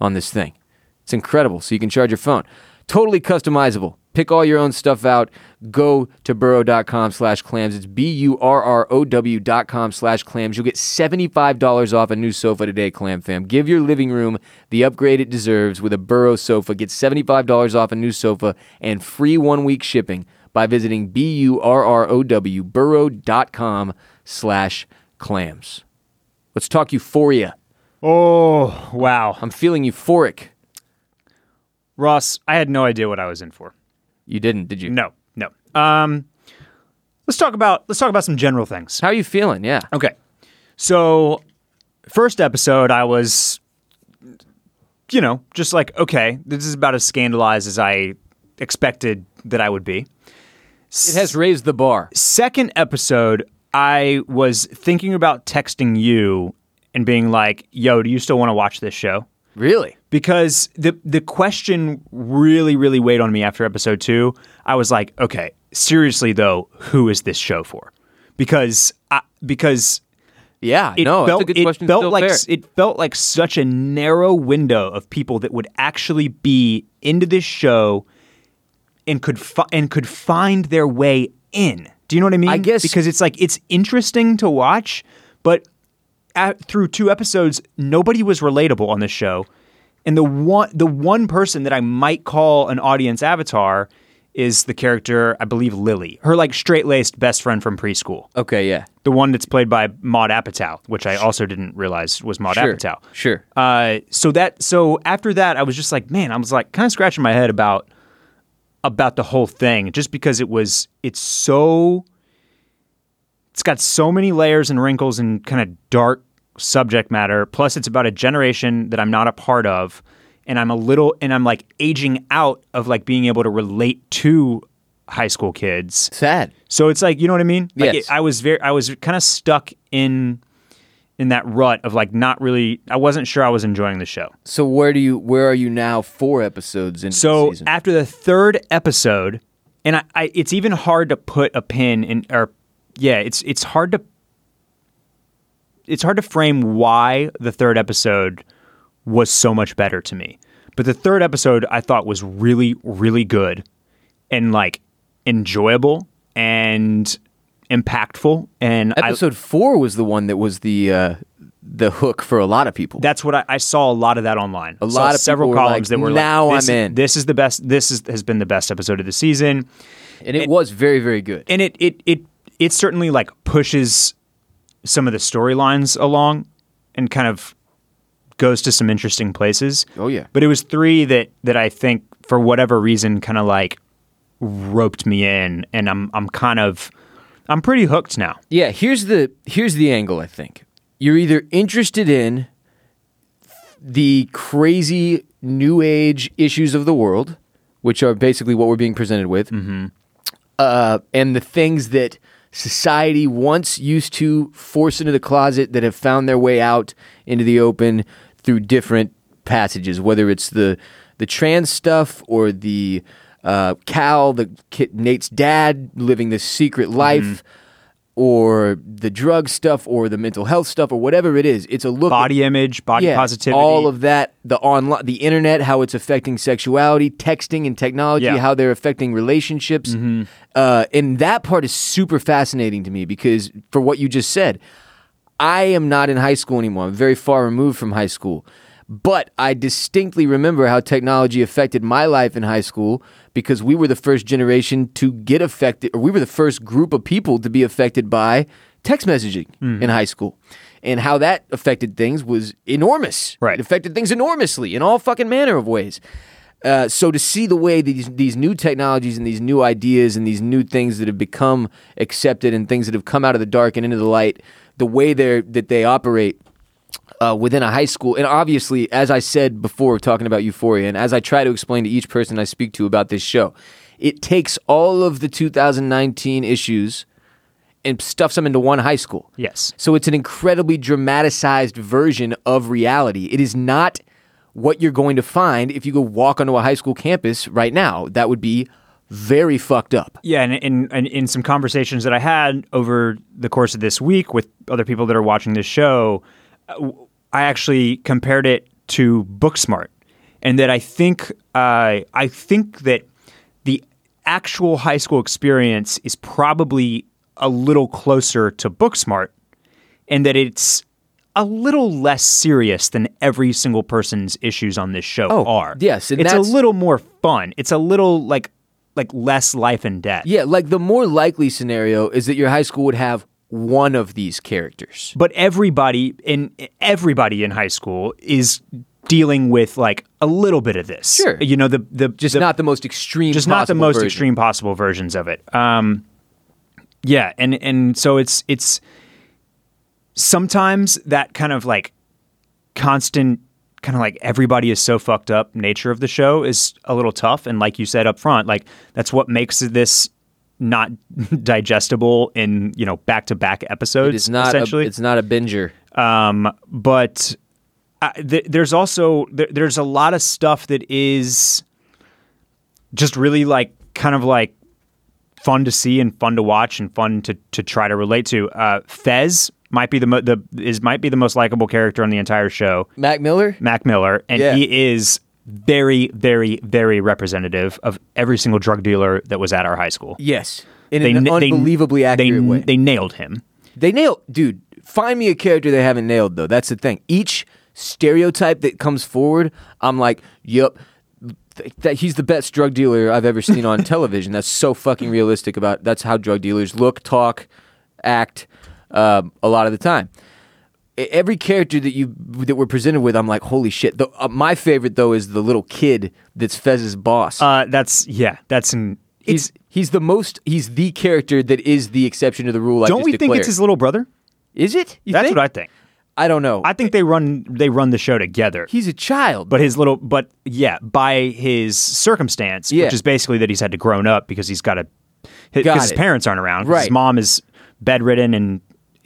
on this thing. It's incredible, so you can charge your phone. Totally customizable. Pick all your own stuff out. Go to burrow dot com slash clams. It's B U R R O W dot com slash clams. You'll get seventy-five dollars off a new sofa today, Clam Fam. Give your living room the upgrade it deserves with a Burrow sofa. Get seventy-five dollars off a new sofa and free one-week shipping by visiting B U R R O W, burrow dot com slash clams. Let's talk Euphoria. Oh, wow. I'm feeling euphoric. Ross, I had no idea what I was in for. You didn't, did you? No, no. Um, let's talk about let's talk about some general things. How are you feeling? Yeah. Okay. So, first episode, I was, you know, just like, okay, this is about as scandalized as I expected that I would be. It has raised the bar. Second episode, I was thinking about texting you and being like, yo, do you still want to watch this show? Really? Because the the question really, really weighed on me after episode two. I was like, okay, seriously though, who is this show for? Because I, because yeah, it no, felt, that's a good it question. Felt still like fair. It felt like such a narrow window of people that would actually be into this show and could fi- and could find their way in. Do you know what I mean? I guess because it's like it's interesting to watch, but at, through two episodes, nobody was relatable on this show, and the one the one person that I might call an audience avatar is the character, I believe, Lily, her like straight-laced best friend from preschool. Okay, yeah, the one that's played by Maude Apatow, which I also didn't realize was Maude sure, Apatow. Sure. Uh, so that so after that, I was just like, man, I was like kind of scratching my head about about the whole thing, just because it was it's so. It's got so many layers and wrinkles and kind of dark subject matter. Plus, it's about a generation that I'm not a part of, and I'm a little, and I'm like aging out of like being able to relate to high school kids. Sad. So it's like, you know what I mean? Like yes. It, I was very, I was kind of stuck in in that rut of like not really. I wasn't sure I was enjoying the show. So where do you, where are you now? Four episodes into so the season. So after the third episode, and I, I, it's even hard to put a pin in or. Yeah, it's it's hard to it's hard to frame why the third episode was so much better to me. But the third episode I thought was really, really good and like enjoyable and impactful. And episode I, four was the one that was the uh, the hook for a lot of people. That's what I, I saw a lot of that online. A lot of several columns that were like, now I'm in. This is the best. This is has been the best episode of the season, and it was very, very good. And it it it. It certainly like pushes some of the storylines along and kind of goes to some interesting places. Oh yeah. But it was three that, that I think for whatever reason kind of like roped me in, and I'm I'm kind of I'm pretty hooked now. Yeah, here's the here's the angle I think. You're either interested in the crazy new age issues of the world, which are basically what we're being presented with. Mm-hmm. Uh, and the things that society once used to force into the closet that have found their way out into the open through different passages, whether it's the the trans stuff or the uh, Cal, the kid, Nate's dad living this secret life, mm-hmm. or the drug stuff or the mental health stuff or whatever it is. It's a look body at, image, body yeah, positivity, all of that. The online, the internet, how it's affecting sexuality, texting and technology, yeah. how they're affecting relationships. Mm-hmm. Uh, and that part is super fascinating to me because for what you just said, I am not in high school anymore. I'm very far removed from high school, but I distinctly remember how technology affected my life in high school, because we were the first generation to get affected, or we were the first group of people to be affected by text messaging mm. in high school. And how that affected things was enormous. Right. It affected things enormously in all fucking manner of ways. Uh, so to see the way these these new technologies and these new ideas and these new things that have become accepted and things that have come out of the dark and into the light, the way they're, that they operate uh, within a high school. And obviously, as I said before, talking about Euphoria, and as I try to explain to each person I speak to about this show, it takes all of the two thousand nineteen issues and stuffs them into one high school. Yes. So it's an incredibly dramatized version of reality. It is not what you're going to find if you go walk onto a high school campus right now. That would be very fucked up. Yeah, and in, in, in some conversations that I had over the course of this week with other people that are watching this show, I actually compared it to Booksmart, and that I think uh, I think that the actual high school experience is probably a little closer to Booksmart, and that it's a little less serious than every single person's issues on this show oh, are. Yes, and it's that's... a little more fun. It's a little like like less life and death. Yeah, like the more likely scenario is that your high school would have one of these characters, but everybody in everybody in high school is dealing with like a little bit of this. Sure, you know the the just the, not the most extreme, just not the most version. extreme possible versions of it. Um, Yeah. And, and so it's, it's sometimes that kind of like constant kind of like everybody is so fucked up nature of the show is a little tough. And like you said up front, like that's what makes this not digestible in, you know, back-to-back episodes. It is not essentially. A, it's not a binger. Um, but uh, th- there's also, th- there's a lot of stuff that is just really like, kind of like fun to see and fun to watch and fun to, to try to relate to. Uh, Fez might be the, mo- the is might be the most likable character on the entire show. Mac Miller? Mac Miller. And yeah. he is very, very, very representative of every single drug dealer that was at our high school. Yes. In they, an unbelievably they, accurate they, way. They nailed him. They nailed, dude, find me a character they haven't nailed, though. That's the thing. Each stereotype that comes forward, I'm like, yep, th- that he's the best drug dealer I've ever seen on television. That's so fucking realistic about, that's how drug dealers look, talk, act uh, a lot of the time. Every character that you that we're presented with, I'm like, holy shit. The, uh, my favorite though is the little kid that's Fez's boss. Uh, that's yeah, that's an. He's he's the most. He's the character that is the exception to the rule. Don't I just we declared. Think it's his little brother? Is it? You that's think? What I think. I don't know. I think they run they run the show together. He's a child, but his little but yeah, by his circumstance, yeah. which is basically that he's had to grown up because he's got a because his, his parents aren't around. Right. His mom is bedridden and.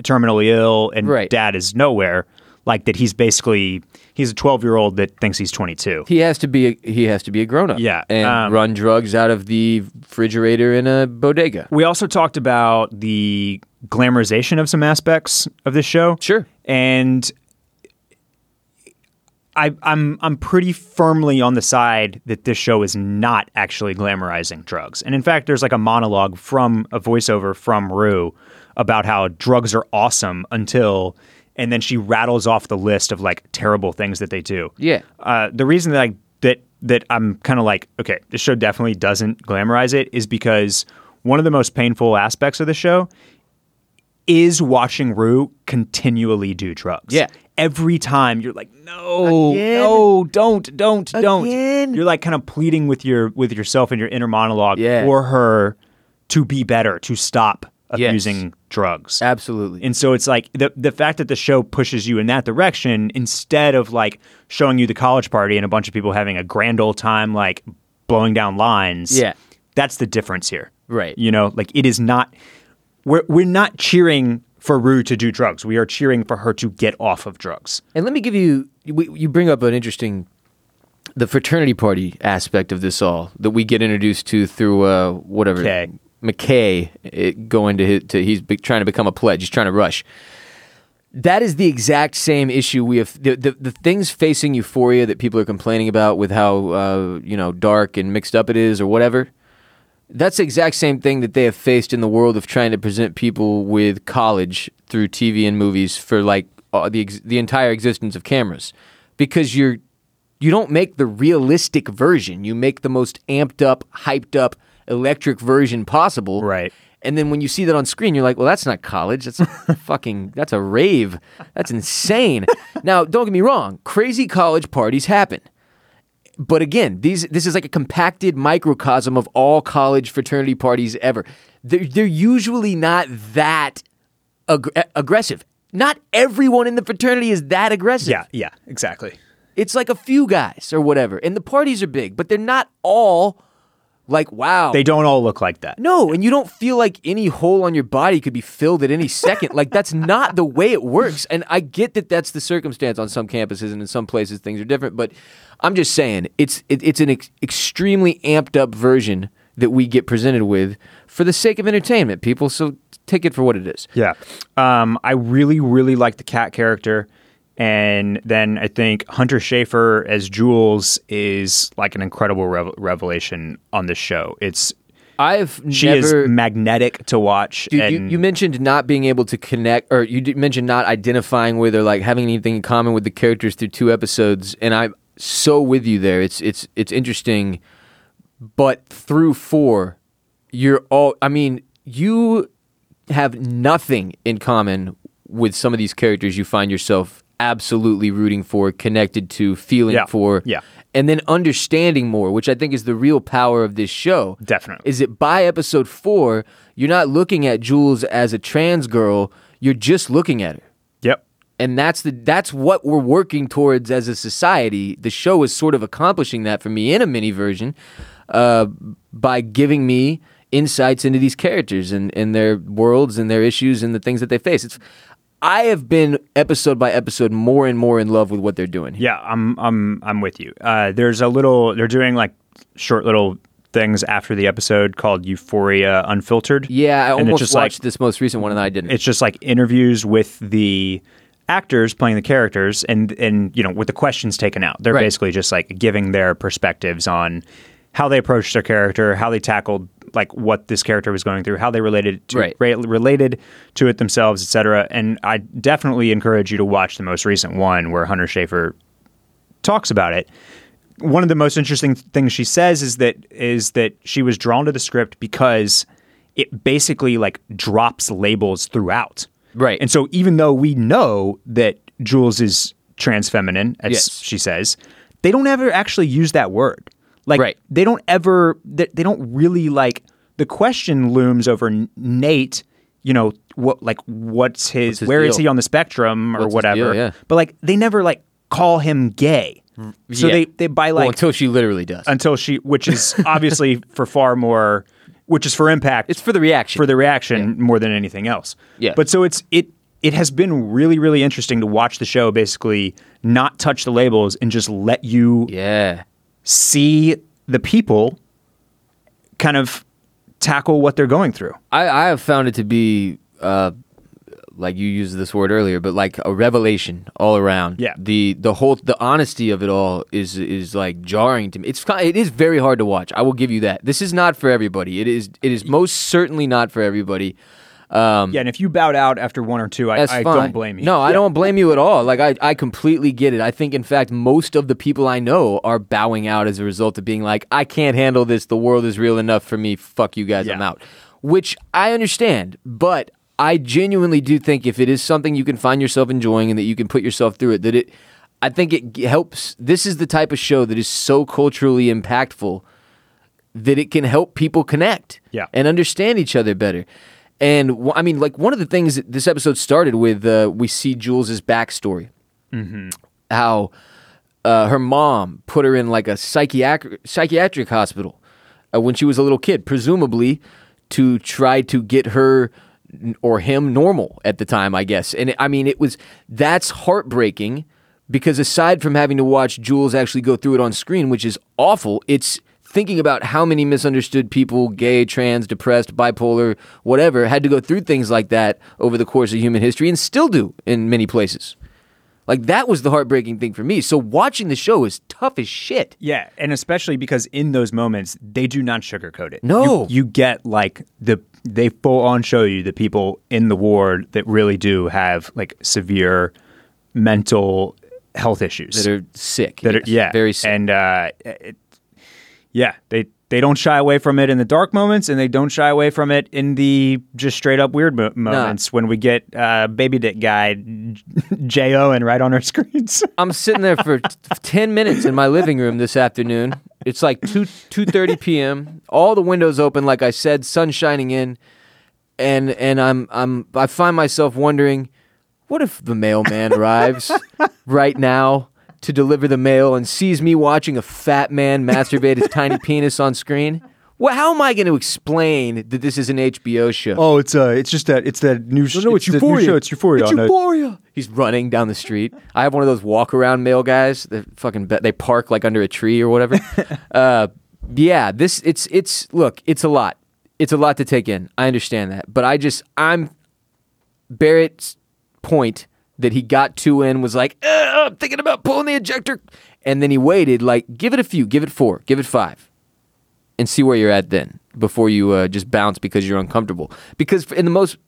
Terminally ill and right. dad is nowhere like that. He's basically he's a twelve year old that thinks he's twenty-two. He has to be a, he has to be a grown up. Yeah, and um, run drugs out of the refrigerator in a bodega. We also talked about the glamorization of some aspects of this show. Sure, and I, I'm I'm pretty firmly on the side that this show is not actually glamorizing drugs. And in fact, there's like a monologue from a voiceover from Rue. About how drugs are awesome until, and then she rattles off the list of like terrible things that they do. Yeah. Uh, the reason that I, that, that I'm kind of like, okay, this show definitely doesn't glamorize it is because one of the most painful aspects of the show is watching Rue continually do drugs. Yeah. Every time you're like, no, Again? no, don't, don't, Again? don't. You're like kind of pleading with your, with yourself and your inner monologue yeah. for her to be better, to stop abusing yes. drugs. Absolutely. And so it's like the the fact that the show pushes you in that direction instead of like showing you the college party and a bunch of people having a grand old time like blowing down lines. Yeah. That's the difference here. Right. You know, like it is not we're we're not cheering for Rue to do drugs. We are cheering for her to get off of drugs. And let me give you we, you bring up an interesting the fraternity party aspect of this all that we get introduced to through uh whatever okay. McKay it, going to, his, to he's be, trying to become a pledge. He's trying to rush. That is the exact same issue we have. The, the, the things facing Euphoria that people are complaining about with how uh, you know dark and mixed up it is or whatever. That's the exact same thing that they have faced in the world of trying to present people with college through T V and movies for like uh, the ex- the entire existence of cameras, because you're you don't make the realistic version. You make the most amped up, hyped up. Electric version possible, right? And then when you see that on screen, you're like, "Well, that's not college. That's fucking. That's a rave. That's insane." Now, don't get me wrong. Crazy college parties happen, but again, these this is like a compacted microcosm of all college fraternity parties ever. They're they're usually not that ag- aggressive. Not everyone in the fraternity is that aggressive. Yeah, yeah, exactly. It's like a few guys or whatever, and the parties are big, but they're not all. Like, wow. They don't all look like that. No, and you don't feel like any hole on your body could be filled at any second. Like, that's not the way it works. And I get that that's the circumstance on some campuses and in some places things are different. But I'm just saying, it's it, it's an ex- extremely amped up version that we get presented with for the sake of entertainment, people. So take it for what it is. Yeah. Um, I really, really like the cat character. And then I think Hunter Schaefer as Jules is like an incredible rev- revelation on this show. It's I've she never, is magnetic to watch. Dude, and, you, you mentioned not being able to connect, or you mentioned not identifying with or like having anything in common with the characters through two episodes. And I'm so with you there. It's it's it's interesting, but through four, you're all. I mean, you have nothing in common with some of these characters. You find yourself. Absolutely rooting for, connected to, feeling yeah. for, yeah. and then understanding more, which I think is the real power of this show. Definitely. Is that by episode four, you're not looking at Jules as a trans girl, you're just looking at her. Yep. And that's the that's what we're working towards as a society. The show is sort of accomplishing that for me in a mini version uh, by giving me insights into these characters and, and their worlds and their issues and the things that they face. It's, I have been episode by episode more and more in love with what they're doing here. Yeah, I'm I'm I'm with you. Uh, there's a little they're doing like short little things after the episode called Euphoria Unfiltered. Yeah, I almost watched like, this most recent one and I didn't. It's just like interviews with the actors playing the characters and and you know with the questions taken out. They're right. basically just like giving their perspectives on how they approached their character, how they tackled like what this character was going through, how they related to right. re- related to it themselves, et cetera. And I definitely encourage you to watch the most recent one where Hunter Schaefer talks about it. One of the most interesting things she says is that is that she was drawn to the script because it basically like drops labels throughout. Right. And so even though we know that Jules is trans feminine, as yes. she says, they don't ever actually use that word. Like right. they don't ever, they, they don't really like, the question looms over Nate, you know, what like what's his, what's his where deal? Is he on the spectrum or what's whatever. Deal, yeah. But like they never like call him gay. So yeah. they, they buy like. Well, until she literally does. Until she, which is obviously for far more, which is for impact. It's for the reaction. For the reaction yeah. more than anything else. Yeah. But so it's, it, it has been really, really interesting to watch the show basically not touch the labels and just let you. Yeah. See the people kind of tackle what they're going through. I, I have found it to be, uh, like you used this word earlier, but like a revelation all around. Yeah. The the whole the honesty of it all is is like jarring to me. It's it is very hard to watch. I will give you that. This is not for everybody. It is it is most certainly not for everybody. Um, yeah, and if you bowed out after one or two, I, I don't blame you. No, yeah. I don't blame you at all. Like, I, I completely get it. I think, in fact, most of the people I know are bowing out as a result of being like, I can't handle this. The world is real enough for me. Fuck you guys. Yeah. I'm out. Which I understand, but I genuinely do think if it is something you can find yourself enjoying and that you can put yourself through it, that it, I think it helps. This is the type of show that is so culturally impactful that it can help people connect yeah. and understand each other better. And I mean, like one of the things that this episode started with, uh, we see Jules's backstory, mm-hmm. how uh, her mom put her in like a psychiatric psychiatric hospital uh, when she was a little kid, presumably to try to get her or him normal at the time, I guess. And I mean, it was that's heartbreaking because aside from having to watch Jules actually go through it on screen, which is awful, it's. Thinking about how many misunderstood people, gay, trans, depressed, bipolar, whatever, had to go through things like that over the course of human history and still do in many places. Like, that was the heartbreaking thing for me. So watching the show is tough as shit. Yeah, and especially because in those moments, they do not sugarcoat it. No. You, you get, like, the they full-on show you the people in the ward that really do have, like, severe mental health issues. That are sick. That yes, are, yeah. Very sick. And, uh... It, Yeah, they, they don't shy away from it in the dark moments, and they don't shy away from it in the just straight-up weird mo- moments nah. when we get uh, Baby Dick Guy, Jay Owen, right on our screens. I'm sitting there for t- ten minutes in my living room this afternoon. It's like two thirty p.m., all the windows open, like I said, sun shining in, and and I'm I'm I find myself wondering, what if the mailman arrives right now? To deliver the mail and sees me watching a fat man masturbate his tiny penis on screen. Well, how am I going to explain that this is an H B O show? Oh, it's uh, it's just that it's that new, sh- no, no, it's it's Euphoria. That new show. It's Euphoria. It's Euphoria. He's running down the street. I have one of those walk around mail guys that fucking be- they park like under a tree or whatever. uh, yeah, this it's it's look, it's a lot. It's a lot to take in. I understand that, but I just I'm Barrett's point. That he got two in was like, I'm thinking about pulling the ejector. And then he waited, like, give it a few, give it four, give it five, and see where you're at then before you uh, just bounce because you're uncomfortable. Because in the most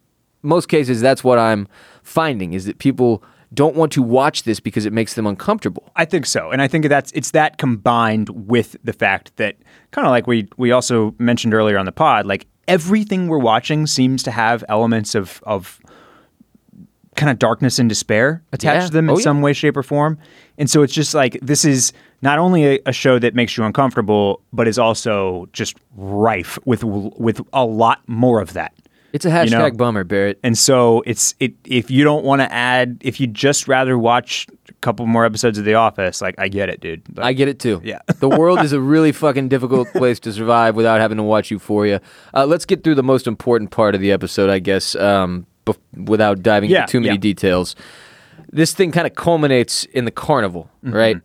most cases, that's what I'm finding is that people don't want to watch this because it makes them uncomfortable. I think so. And I think that's it's that combined with the fact that kind of like we we also mentioned earlier on the pod, like everything we're watching seems to have elements of of kind of darkness and despair attached yeah. to them in oh, yeah. some way, shape, or form. And so it's just like, this is not only a, a show that makes you uncomfortable, but is also just rife with with a lot more of that. It's a hashtag you know? bummer, Barrett. And so it's it if you don't want to add, if you just rather watch a couple more episodes of The Office, like I get it, dude. But, I get it too. Yeah, the world is a really fucking difficult place to survive without having to watch Euphoria. Uh, let's get through the most important part of the episode, I guess, um, bef- without diving yeah, into too many yeah. details. This thing kind of culminates in the carnival, mm-hmm. right?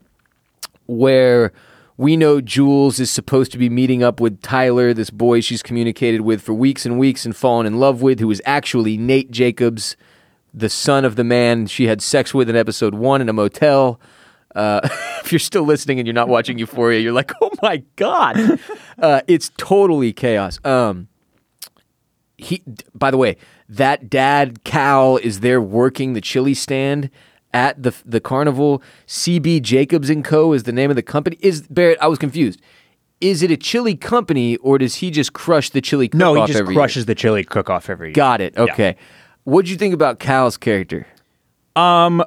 Where we know Jules is supposed to be meeting up with Tyler, this boy she's communicated with for weeks and weeks and fallen in love with, who is actually Nate Jacobs, the son of the man she had sex with in episode one in a motel. Uh, if you're still listening and you're not watching Euphoria, you're like, oh my God. Uh, it's totally chaos. Um, he, by the way, that dad, Cal, is there working the chili stand at the the carnival. C B Jacobs and Co. is the name of the company. Is Barrett, I was confused. Is it a chili company, or does he just crush the chili cook-off every year? No, he just crushes year? the chili cook-off every year. Got it. Okay. Yeah. What'd you think about Cal's character? Um...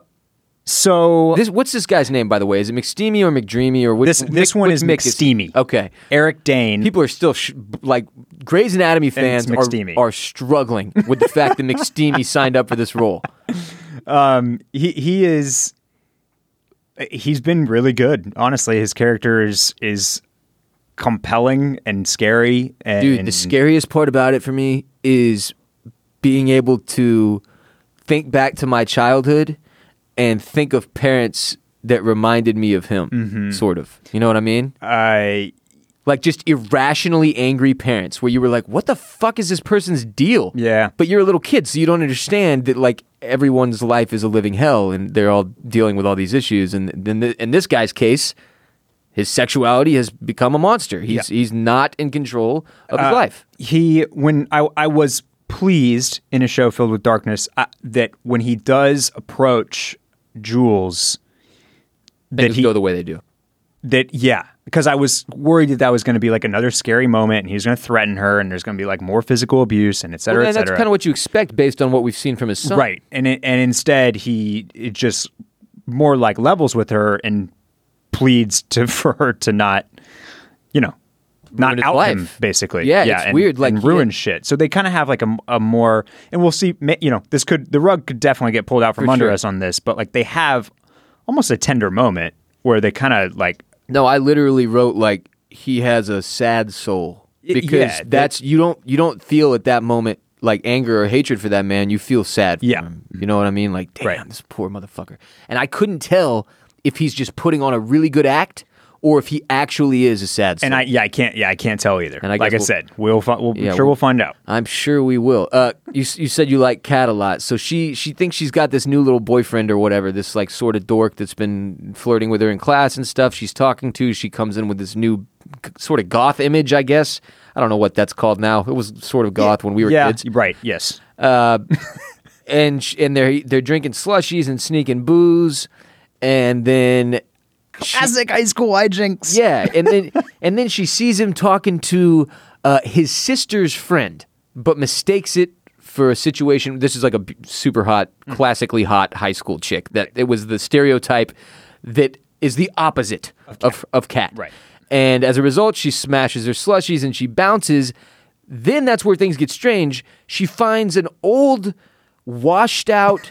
So this, what's this guy's name, by the way? Is it McSteamy or McDreamy or what? This this Mc, one is McSteamy. Okay, Eric Dane. People are still sh- like Grey's Anatomy fans are, are struggling with the fact that McSteamy signed up for this role. Um, he he is he's been really good. Honestly, his character is is compelling and scary. And, Dude, the scariest part about it for me is being able to think back to my childhood and think of parents that reminded me of him, mm-hmm. sort of. You know what I mean? I like just irrationally angry parents where you were like, what the fuck is this person's deal? Yeah. But you're a little kid, so you don't understand that like everyone's life is a living hell and they're all dealing with all these issues. And then in this guy's case, his sexuality has become a monster. He's yeah. he's not in control of uh, his life. He, when I, I was pleased in a show filled with darkness, I, that when he does approach Jules, that he go the way they do that, yeah, because I was worried that that was going to be like another scary moment and he's going to threaten her and there's going to be like more physical abuse and et cetera, well, and et cetera. That's kind of what you expect based on what we've seen from his son, right? And it, and instead he it just more like levels with her and pleads to for her to not, you know, not out life. him, basically. Yeah, yeah it's and, weird. Like, and ruin yeah. shit. So they kind of have like a, a more, and we'll see, you know, this could, the rug could definitely get pulled out from For under sure. us on this, but like they have almost a tender moment where they kind of like. No, I literally wrote like, he has a sad soul. Because yeah, that's, you don't, you don't feel at that moment like anger or hatred for that man. You feel sad for yeah. him. You know what I mean? Like, damn, right. this poor motherfucker. And I couldn't tell if he's just putting on a really good act or if he actually is a sad soul. And I, yeah, I can't, yeah, I can't tell either. And I like we'll, I said, we'll, fi- we'll yeah, sure we'll, we'll find out. I'm sure we will. Uh, you, you said you like Kat a lot, so she, she thinks she's got this new little boyfriend or whatever, this like sort of dork that's been flirting with her in class and stuff. She's talking to, she comes in with this new g- sort of goth image, I guess. I don't know what that's called now. It was sort of goth yeah, when we were yeah, kids, right? Yes. Uh, and sh- and they're they're drinking slushies and sneaking booze, and then. Classic high school hijinks. Yeah, and then and then she sees him talking to uh, his sister's friend, but mistakes it for a situation. This is like a super hot, classically hot high school chick. That it was the stereotype that is the opposite of Kat. Of, of Kat. Right. And as a result, she smashes her slushies and she bounces. Then that's where things get strange. She finds an old... washed out,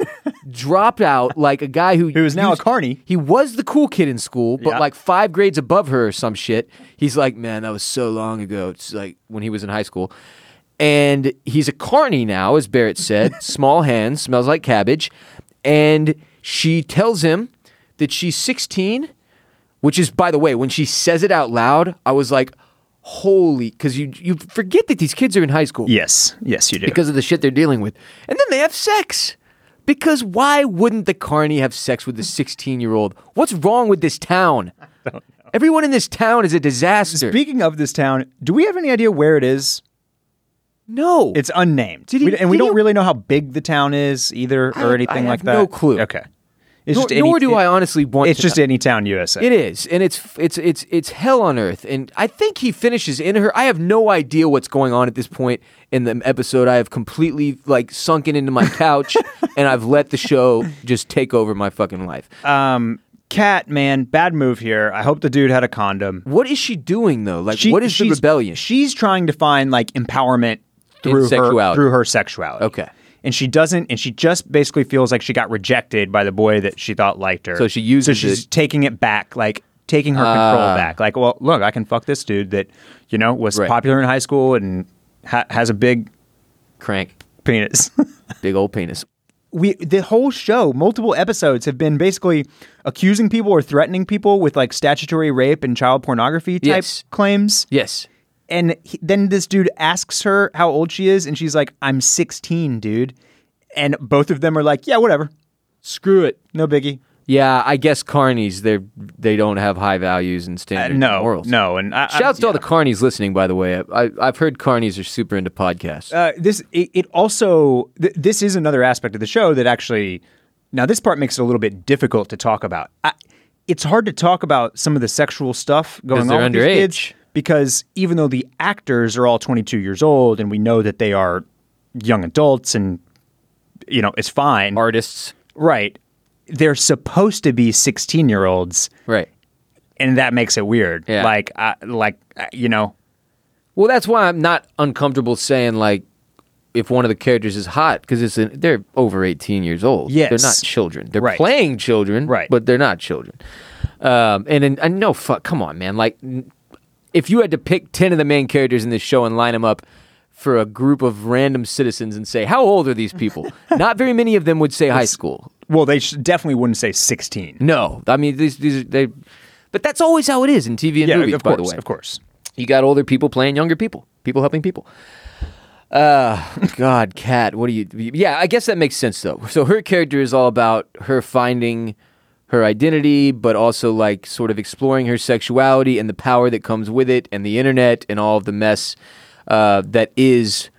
dropped out, like a guy who... Who is now used, a carny. He was the cool kid in school, but yeah. like five grades above her or some shit. He's like, man, that was so long ago. It's like when he was in high school. And he's a carny now, as Barrett said. Small hands, smells like cabbage. And she tells him that she's sixteen, which is, by the way, when she says it out loud, I was like... Holy, because you you forget that these kids are in high school. Yes, yes you do. Because of the shit they're dealing with. And then they have sex. Because why wouldn't the carny have sex with the sixteen-year-old? What's wrong with this town? I don't know. Everyone in this town is a disaster. Speaking of this town, do we have any idea where it is? No. It's unnamed. Did he, we, and did we don't he, really know how big the town is either I, or anything I have like that. No clue. Okay. It's nor, any, nor do it, I honestly want it's to. It's just know. Any town U S A. It is. And it's it's it's it's hell on earth. And I think he finishes in her. I have no idea what's going on at this point in the episode. I have completely like sunken into my couch and I've let the show just take over my fucking life. Um, Cat, man, bad move here. I hope the dude had a condom. What is she doing, though? Like, she, what is the rebellion? She's trying to find, like, empowerment through her, through her sexuality. Okay. And she doesn't, and she just basically feels like she got rejected by the boy that she thought liked her. So she uses it. So she's it. taking it back, like, taking her uh, control back. Like, well, look, I can fuck this dude that, you know, was right. popular in high school and ha- has a big... Crank. Penis. Big old penis. We the whole show, multiple episodes, have been basically accusing people or threatening people with like statutory rape and child pornography type yes. claims. Yes. And he, then this dude asks her how old she is, and she's like, I'm sixteen, dude. And both of them are like, yeah, whatever. Screw it. No biggie. Yeah, I guess carnies, they they don't have high values and standard uh, no, morals. No, no. Shouts I, yeah. to all the carnies listening, by the way. I, I've heard carnies are super into podcasts. Uh, this it, it also, th- this is another aspect of the show that actually, now this part makes it a little bit difficult to talk about. I, it's hard to talk about some of the sexual stuff going on with these kids. Because even though the actors are all twenty-two years old and we know that they are young adults and, you know, it's fine. Artists. Right. They're supposed to be sixteen-year-olds. Right. And that makes it weird. Yeah. Like, I, like I, you know. Well, that's why I'm not uncomfortable saying, like, if one of the characters is hot, because they're over eighteen years old. Yes. They're not children. They're right. playing children, right. but they're not children. Um, and, and, and no, fuck, come on, man. Like, if you had to pick ten of the main characters in this show and line them up for a group of random citizens and say, how old are these people? Not very many of them would say high school. Well, they definitely wouldn't say sixteen. No, I mean these these are, they, but that's always how it is in T V and yeah, movies. Of course, by the way, of course, you got older people playing younger people, people helping people. Uh, God, Kat, what do you? Yeah, I guess that makes sense though. So her character is all about her finding her identity, but also like sort of exploring her sexuality and the power that comes with it, and the internet and all of the mess uh, that is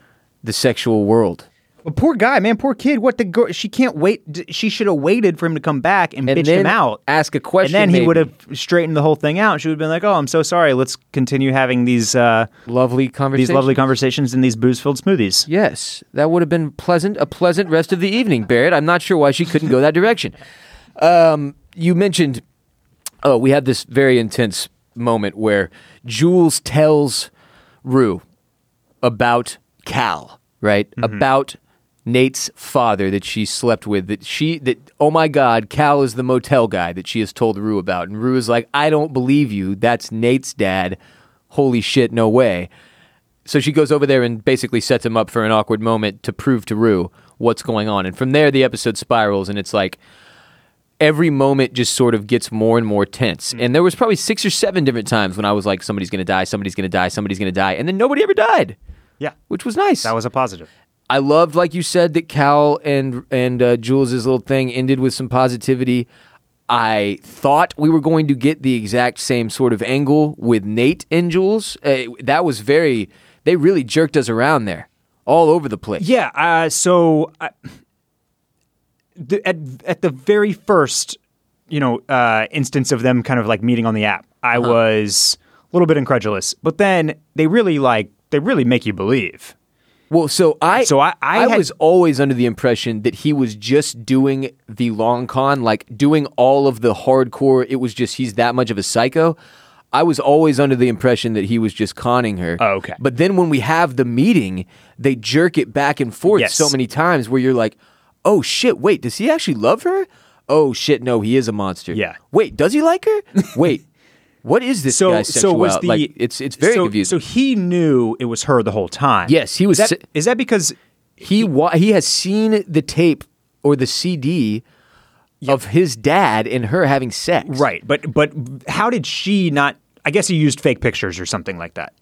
the sexual world. Well, poor guy, man, poor kid. What the girl? She can't wait. She should have waited for him to come back and, and bitched him out. Ask a question, and then maybe. He would have straightened the whole thing out. She would have been like, "Oh, I'm so sorry. Let's continue having these uh, lovely conversations, these lovely conversations, and these booze-filled smoothies." Yes, that would have been pleasant. A pleasant rest of the evening, Barrett. I'm not sure why she couldn't go that direction. Um, you mentioned, oh, we had this very intense moment where Jules tells Rue about Cal, right? Mm-hmm. About Nate's father that she slept with, that she, that, oh my God, Cal is the motel guy that she has told Rue about. And Rue is like, I don't believe you. That's Nate's dad. Holy shit, no way. So she goes over there and basically sets him up for an awkward moment to prove to Rue what's going on. And from there, the episode spirals and it's like every moment just sort of gets more and more tense. Mm-hmm. And there was probably six or seven different times when I was like, somebody's going to die, somebody's going to die, somebody's going to die. And then nobody ever died. Yeah. Which was nice. That was a positive. I loved, like you said, that Cal and and uh, Jules' little thing ended with some positivity. I thought we were going to get the exact same sort of angle with Nate and Jules. Uh, that was very, they really jerked us around there, all over the place. Yeah, uh, so I, the, at, at the very first, you know, uh, instance of them kind of like meeting on the app, I huh. was a little bit incredulous. But then they really like, they really make you believe. Well, so I so I, I, I had, was always under the impression that he was just doing the long con, like doing all of the hardcore. It was just he's that much of a psycho. I was always under the impression that he was just conning her. Oh, okay. But then when we have the meeting, they jerk it back and forth yes. so many times where you're like, oh, shit, wait, does he actually love her? Oh, shit, no, he is a monster. Yeah. Wait, does he like her? Wait. What is this so, guy's sexuality? So was the, like, it's it's very so, confusing. So he knew it was her the whole time. Yes, he was. Is that, is that because he he, wa- he has seen the tape or the C D yeah. of his dad and her having sex? Right, but but how did she not? I guess he used fake pictures or something like that,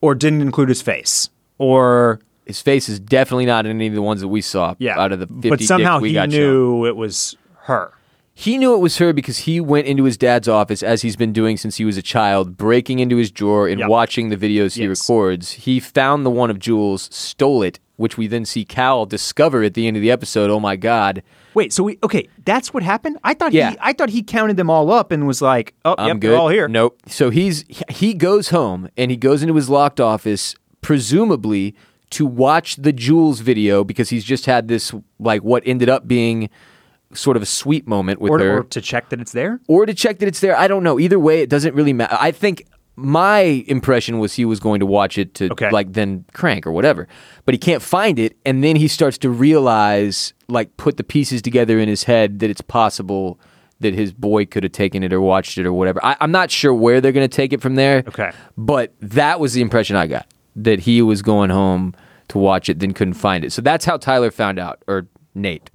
or didn't include his face, or his face is definitely not in any of the ones that we saw. Yeah, out of the fifty but somehow we he got knew shown. It was her. He knew it was her because he went into his dad's office, as he's been doing since he was a child, breaking into his drawer and yep. watching the videos he yes. records. He found the one of Jules, stole it, which we then see Cal discover at the end of the episode. Oh my God. Wait, so we okay, that's what happened? I thought yeah. he I thought he counted them all up and was like, "Oh, I'm yep, good. They're all here." Nope. So he's he goes home and he goes into his locked office, presumably to watch the Jules video because he's just had this like what ended up being sort of a sweet moment with or, her. Or to check that it's there? Or to check that it's there. I don't know. Either way, it doesn't really matter. I think my impression was he was going to watch it to, okay. like, then crank or whatever. But he can't find it, and then he starts to realize, like, put the pieces together in his head that it's possible that his boy could have taken it or watched it or whatever. I, I'm not sure where they're going to take it from there. Okay. But that was the impression I got, that he was going home to watch it, then couldn't find it. So that's how Tyler found out, or Nate.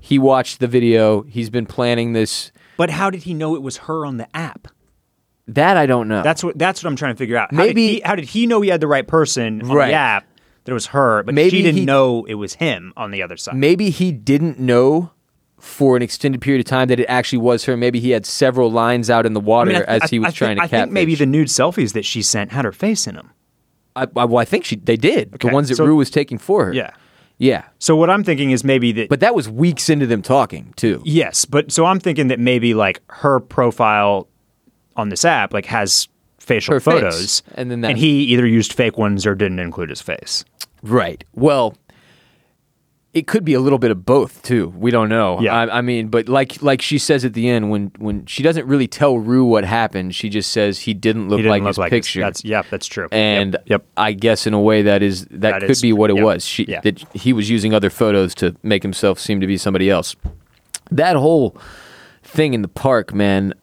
He watched the video. He's been planning this. But how did he know it was her on the app? That I don't know. That's what that's what I'm trying to figure out. Maybe how did he, how did he know he had the right person on right. the app? That it was her, but maybe she didn't he, know it was him on the other side. Maybe he didn't know for an extended period of time that it actually was her. Maybe he had several lines out in the water I mean, I th- as he was I th- trying I th- to catfish. I think maybe the nude selfies that she sent had her face in them. I, I, well, I think she they did. Okay. The ones that so, Rue was taking for her. Yeah. Yeah. So what I'm thinking is maybe that... But that was weeks into them talking, too. Yes, but so I'm thinking that maybe, like, her profile on this app, like, has facial her photos. Face. And then that... And he either used fake ones or didn't include his face. Right. Well, it could be a little bit of both, too. We don't know. Yeah. I, I mean, but like like she says at the end, when, when she doesn't really tell Rue what happened, she just says he didn't look he didn't like look his like picture. His, that's, yeah, that's true. And yep, yep. I guess in a way that is that, that could is, be what it yep. was. She, yeah. that he was using other photos to make himself seem to be somebody else. That whole thing in the park, man,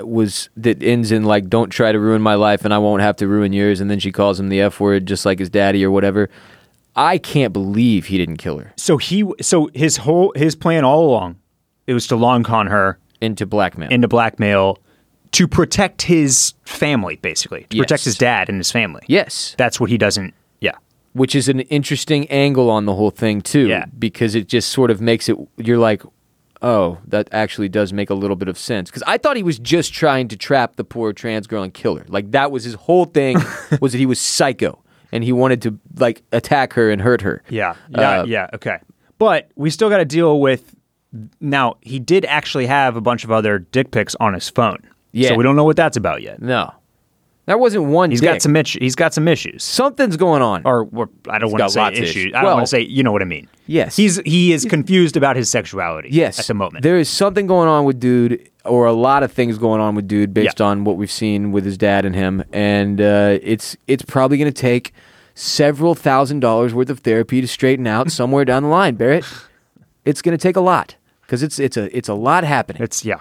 was that ends in like, don't try to ruin my life and I won't have to ruin yours. And then she calls him the F word just like his daddy or whatever. I can't believe he didn't kill her. So he, so his whole his plan all along, it was to long con her into blackmail, into blackmail, to protect his family, basically, to yes. protect his dad and his family. Yes, that's what he doesn't. Yeah, which is an interesting angle on the whole thing too, yeah. because it just sort of makes it. You're like, oh, that actually does make a little bit of sense. Because I thought he was just trying to trap the poor trans girl and kill her. Like that was his whole thing. was that he was psycho. And he wanted to, like, attack her and hurt her. Yeah, yeah, uh, yeah, okay. But we still got to deal with... Now, he did actually have a bunch of other dick pics on his phone. Yeah. So we don't know what that's about yet. No. That wasn't one he's dick. Got some itch- he's got some issues. Something's going on. Or, or I don't want to say issues. issues. I well, don't want to say... You know what I mean. Yes. He's He is confused about his sexuality yes. at the moment. There is something going on with dude, or a lot of things going on with dude based yeah. on what we've seen with his dad and him. And uh, it's it's probably going to take several thousand dollars worth of therapy to straighten out somewhere down the line, Barrett. It's going to take a lot because it's, it's, a, it's a lot happening. It's, yeah.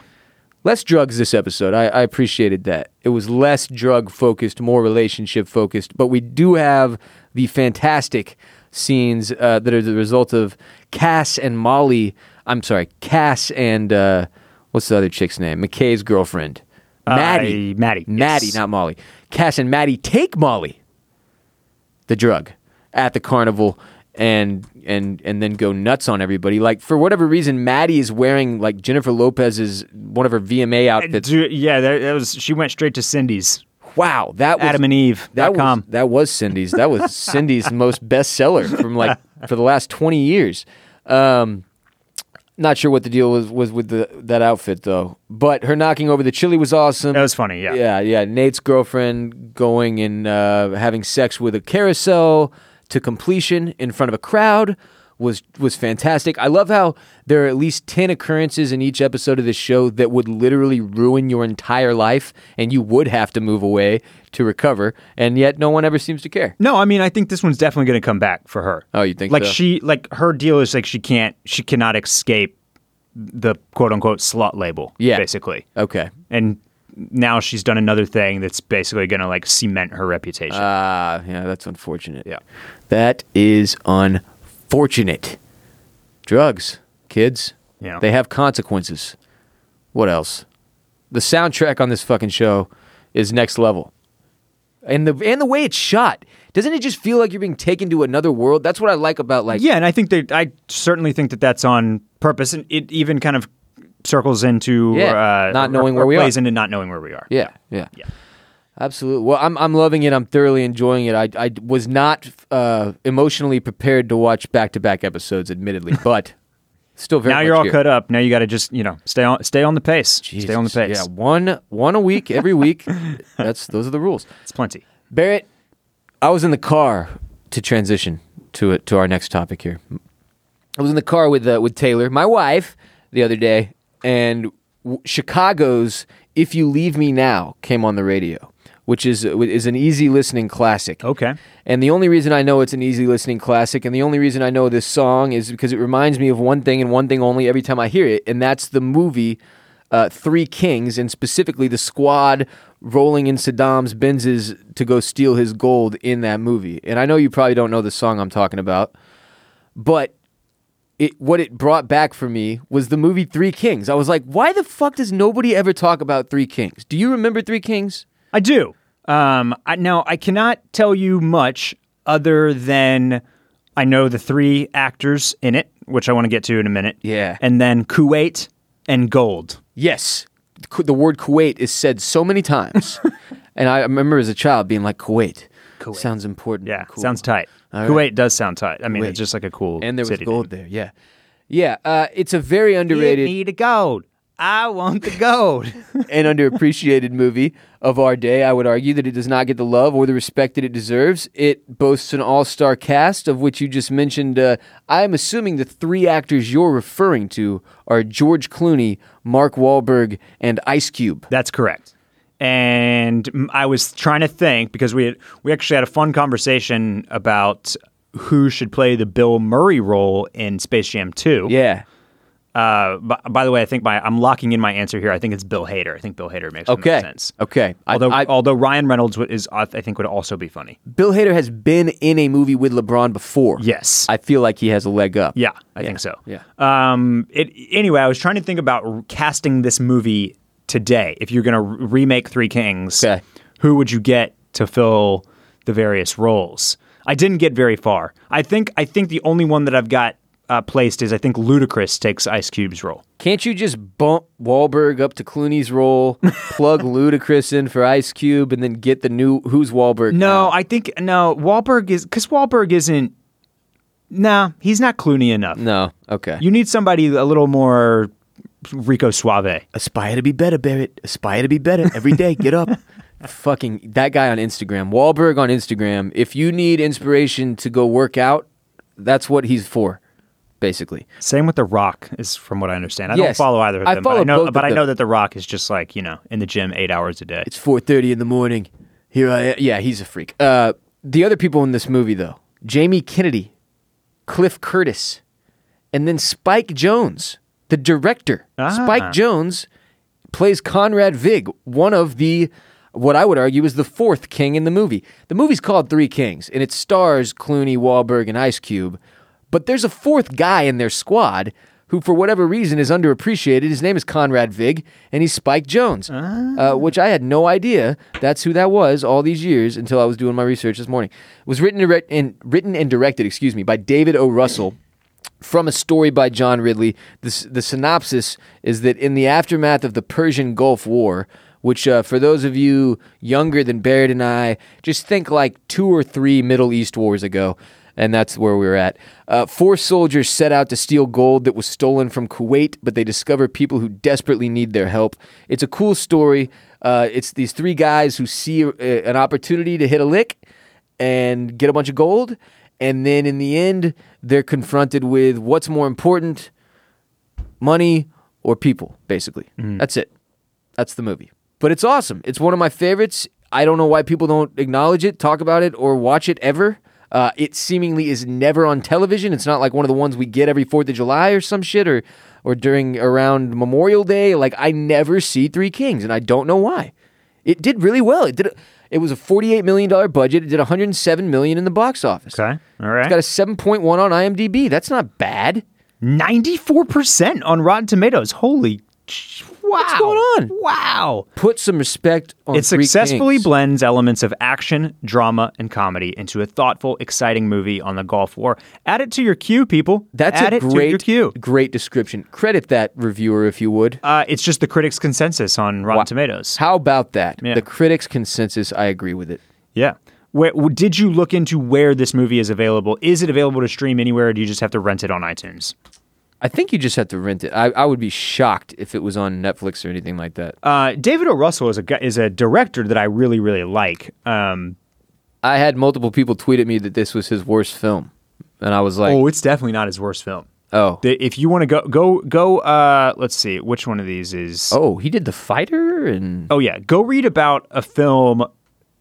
Less drugs this episode. I, I appreciated that. It was less drug-focused, more relationship-focused, but we do have the fantastic scenes uh, that are the result of Cass and Molly. I'm sorry, Cass and, uh, what's the other chick's name? McKay's girlfriend. Maddie. Uh, Maddie. Maddie, yes. Not Molly. Cass and Maddie take Molly, the drug, at the carnival. And and and then go nuts on everybody. Like for whatever reason, Maddie is wearing like Jennifer Lopez's one of her V M A outfits. Dude, yeah, that, that was she went straight to Cindy's. Wow, that was Adam and Eve. That was, that was Cindy's. That was Cindy's most bestseller from like for the last twenty years. Um, not sure what the deal was was with the that outfit though. But her knocking over the chili was awesome. That was funny. Yeah, yeah, yeah. Nate's girlfriend going and uh, having sex with a carousel. To completion in front of a crowd was was fantastic. I love how there are at least ten occurrences in each episode of this show that would literally ruin your entire life and you would have to move away to recover, and yet no one ever seems to care. No, I mean, I think this one's definitely going to come back for her. Oh, you think like so? Like she like her deal is like she can't she cannot escape the quote-unquote slut label, yeah. basically. Okay. And now she's done another thing that's basically going to like cement her reputation. Ah, uh, yeah, that's unfortunate. Yeah, that is unfortunate. Drugs, kids, yeah. they have consequences. What else? The soundtrack on this fucking show is next level, and the and the way it's shot. Doesn't it just feel like you're being taken to another world? That's what I like about like. Yeah, and I think that I certainly think that that's on purpose, and it even kind of. Circles into yeah, uh, not knowing or, or where we plays are. Plays into not knowing where we are. Yeah, yeah, yeah. Absolutely. Well, I'm I'm loving it. I'm thoroughly enjoying it. I I was not uh, emotionally prepared to watch back to back episodes, admittedly, but still very. Now much you're all here. Cut up. Now you got to just you know stay on stay on the pace. Jesus. Stay on the pace. Yeah, one one a week every week. That's those are the rules. It's plenty. Barrett, I was in the car to transition to it to our next topic here. I was in the car with uh, with Taylor, my wife. the other day, and w- Chicago's "If You Leave Me Now" came on the radio, which is is an easy listening classic. Okay. And the only reason I know it's an easy listening classic, and the only reason I know this song, is because it reminds me of one thing and one thing only every time I hear it, and that's the movie uh, Three Kings, and specifically the squad rolling in Saddam's Benz's to go steal his gold in that movie. And I know you probably don't know the song I'm talking about, but it what it brought back for me was the movie Three Kings. I was like, why the fuck does nobody ever talk about Three Kings? Do you remember Three Kings? I do. Um, I, now, I cannot tell you much other than I know the three actors in it, which I want to get to in a minute. Yeah. And then Kuwait and gold. Yes. The word Kuwait is said so many times. And I remember as a child being like, Kuwait. Kuwait. Sounds important. Yeah, cool. Sounds tight. All Kuwait right. does sound tight. I mean, Kuwait. It's just like a cool city. And there was gold name. There, yeah. Yeah, uh, it's a very underrated... You need a gold. I want the gold. An underappreciated movie of our day. I would argue that it does not get the love or the respect that it deserves. It boasts an all-star cast, of which you just mentioned. Uh, I'm assuming the three actors you're referring to are George Clooney, Mark Wahlberg, and Ice Cube. That's correct. And I was trying to think, because we had, we actually had a fun conversation about who should play the Bill Murray role in Space Jam two. Yeah. Uh, by, by the way, I think my I'm locking in my answer here. I think it's Bill Hader. I think Bill Hader makes okay. sense. Okay. Although I, I, although Ryan Reynolds is I think would also be funny. Bill Hader has been in a movie with LeBron before. Yes. I feel like he has a leg up. Yeah, I yeah. think so. Yeah. Um. It anyway. I was trying to think about casting this movie today. If you're going to remake Three Kings, okay. who would you get to fill the various roles? I didn't get very far. I think I think the only one that I've got. Uh, placed is I think Ludacris takes Ice Cube's role. Can't you just bump Wahlberg up to Clooney's role, plug Ludacris in for Ice Cube, and then get the new who's Wahlberg? No, now? I think no Wahlberg is because Wahlberg isn't. Nah, he's not Clooney enough. No, okay. You need somebody a little more Rico Suave. Aspire to be better, Barrett. Aspire to be better every day. Get up. Fucking that guy on Instagram, Wahlberg on Instagram. If you need inspiration to go work out, that's what he's for. Basically, same with The Rock, is from what I understand. I yes. don't follow either of them. I follow but I know, both but I know that The Rock is just like, you know, in the gym eight hours a day. It's four thirty in the morning. Here I am. Yeah, he's a freak. Uh, the other people in this movie though: Jamie Kennedy, Cliff Curtis, and then Spike Jonze, the director. Ah. Spike Jonze plays Conrad Vig, one of the what I would argue is the fourth king in the movie. The movie's called Three Kings, and it stars Clooney, Wahlberg, and Ice Cube. But there's a fourth guy in their squad who, for whatever reason, is underappreciated. His name is Conrad Vig, and he's Spike Jonze, ah. uh, which I had no idea that's who that was all these years until I was doing my research this morning. It was written, direct and, written and directed excuse me, by David O. Russell from a story by John Ridley. The, the synopsis is that in the aftermath of the Persian Gulf War, which uh, for those of you younger than Barrett and I, just think like two or three Middle East wars ago. And that's where we were at. Uh, four soldiers set out to steal gold that was stolen from Kuwait, but they discover people who desperately need their help. It's a cool story. Uh, it's these three guys who see a, a, an opportunity to hit a lick and get a bunch of gold. And then in the end, they're confronted with what's more important, money or people, basically. Mm. That's it. That's the movie. But it's awesome. It's one of my favorites. I don't know why people don't acknowledge it, talk about it, or watch it ever. Uh, it seemingly is never on television. It's not like one of the ones we get every fourth of July or some shit or or during around Memorial Day. Like, I never see Three Kings, and I don't know why. It did really well. It did. It was a forty-eight million dollars budget. It did one hundred seven million dollars in the box office. Okay, all right. It's got a seven point one on I M D B. That's not bad. ninety-four percent on Rotten Tomatoes. Holy shit. Wow. What's going on? Wow. Put some respect on Three Kings. It successfully blends elements of action, drama, and comedy into a thoughtful, exciting movie on the Gulf War. Add it to your queue, people. That's Add a great, great description. Credit that reviewer, if you would. Uh, it's just the critics' consensus on Rotten wow. Tomatoes. How about that? Yeah. The critics' consensus, I agree with it. Yeah. Where, did you look into where this movie is available? Is it available to stream anywhere, or do you just have to rent it on iTunes? I think you just have to rent it. I, I would be shocked if it was on Netflix or anything like that. Uh, David O. Russell is a is a director that I really, really like. Um, I had multiple people tweet at me that this was his worst film. And I was like... Oh, it's definitely not his worst film. Oh, the, if you want to go, go, go. Uh, let's see, which one of these is? Oh, he did The Fighter, and oh yeah, go read about a film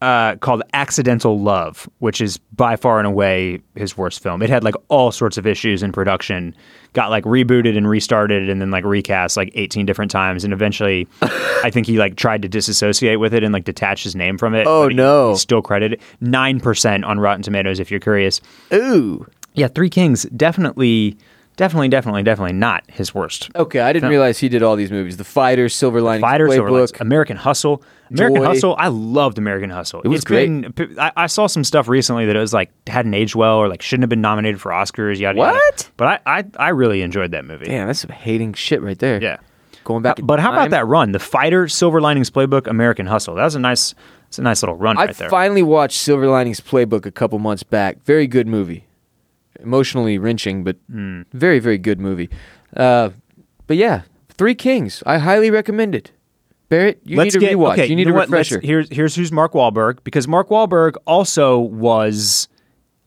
uh, called Accidental Love, which is by far and away his worst film. It had like all sorts of issues in production, got like rebooted and restarted, and then like recast like eighteen different times, and eventually, I think he like tried to disassociate with it and like detach his name from it. Oh no, he's still credited. Nine percent on Rotten Tomatoes, if you're curious. Ooh, yeah, Three Kings definitely. Definitely, definitely, definitely not his worst. Okay, I didn't film. realize he did all these movies. The Fighter, Silver Linings Playbook, American Hustle. American Joy. Hustle, I loved American Hustle. It was it's great. Been, I, I saw some stuff recently that it was like hadn't aged well or like shouldn't have been nominated for Oscars, yada, what? yada. But I, I, I really enjoyed that movie. Damn, that's some hating shit right there. Yeah. Going back. But how about that run? The Fighter, Silver Linings Playbook, American Hustle. That was a nice, that's a nice little run I right there. I finally watched Silver Linings Playbook a couple months back. Very good movie. Emotionally wrenching, but mm. very, very good movie. Uh, but yeah, Three Kings. I highly recommend it. Barrett, you let's need a get, rewatch. Okay, you need you know a refresher. Here's, here's who's Mark Wahlberg, because Mark Wahlberg also was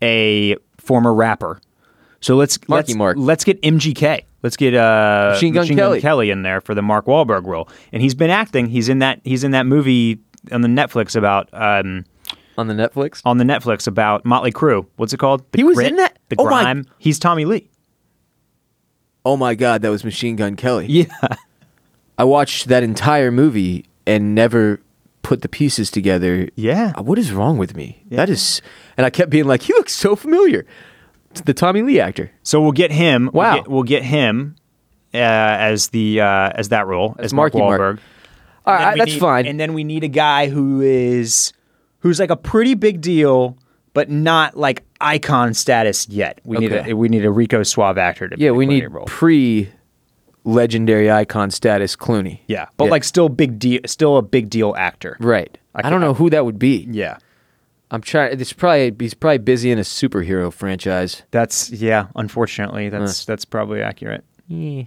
a former rapper. So let's let's, Mark. let's get M G K. Let's get uh, Machine Gun, Machine Gun Kelly. Kelly in there for the Mark Wahlberg role. And he's been acting. He's in that. He's in that movie on the Netflix about. Um, On the Netflix? On the Netflix about Motley Crue. What's it called? The he was Grit, in that? The oh Grime. My. He's Tommy Lee. Oh my God, that was Machine Gun Kelly. Yeah. I watched that entire movie and never put the pieces together. Yeah. What is wrong with me? Yeah. That is... And I kept being like, he looks so familiar. It's the Tommy Lee actor. So we'll get him. Wow. We'll get, we'll get him uh, as the uh, as that role. As, as Mark Wahlberg. Mark. All right, that's need, fine. And then we need a guy who is... Who's like a pretty big deal, but not like icon status yet. We okay. need a we need a Rico Suave actor to. Yeah, we need pre legendary icon status Clooney. Yeah, but yeah. like still big deal, still a big deal actor. Right. I, I don't know who that would be. Yeah, I'm trying. It's probably he's probably busy in a superhero franchise. That's yeah. Unfortunately, that's uh. that's probably accurate. Yeah.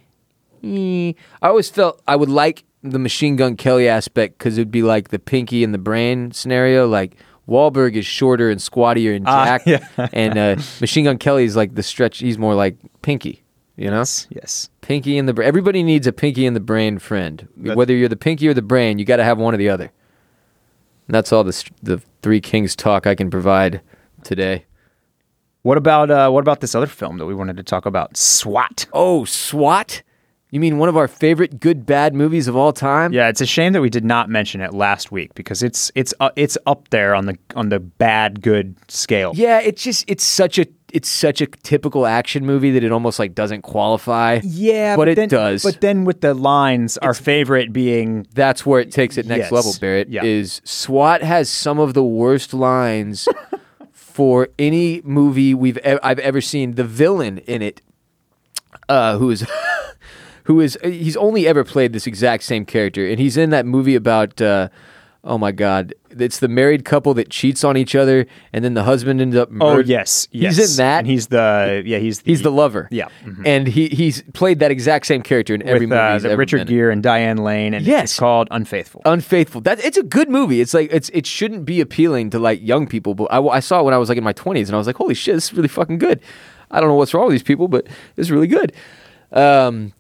Yeah. I always felt I would like. The Machine Gun Kelly aspect, because it'd be like the pinky and the brain scenario. Like Wahlberg is shorter and squattier and jacked, uh, yeah. and uh, Machine Gun Kelly is like the stretch. He's more like pinky, you know. Yes, yes. Pinky in the brain. Everybody needs a pinky in the brain friend. That's... Whether you're the pinky or the brain, you got to have one or the other. And that's all the the Three Kings talk I can provide today. What about uh, what about this other film that we wanted to talk about? SWAT. Oh, SWAT. You mean one of our favorite good bad movies of all time? Yeah, it's a shame that we did not mention it last week because it's it's uh, it's up there on the on the bad good scale. Yeah, it's just it's such a it's such a typical action movie that it almost like doesn't qualify. Yeah, but, but it then, does. But then with the lines, it's, our favorite being that's where it takes it next yes. level. Barrett yeah. is SWAT has some of the worst lines for any movie we've e- I've ever seen. The villain in it, uh, who is. Who is, he's only ever played this exact same character, and he's in that movie about, uh, oh my God, it's the married couple that cheats on each other, and then the husband ends up murdered. Oh, yes, yes. He's in that. And he's the, yeah, he's the... He's the lover. Yeah. Mm-hmm. And he he's played that exact same character in With, every movie uh, he's the ever Richard Gere and Diane Lane, and yes. it's called Unfaithful. Unfaithful. That, it's a good movie. It's like, it's it shouldn't be appealing to like young people, but I, I saw it when I was like in my twenties, and I was like, holy shit, this is really fucking good. I don't know what's wrong with these people, but it's really good. Um...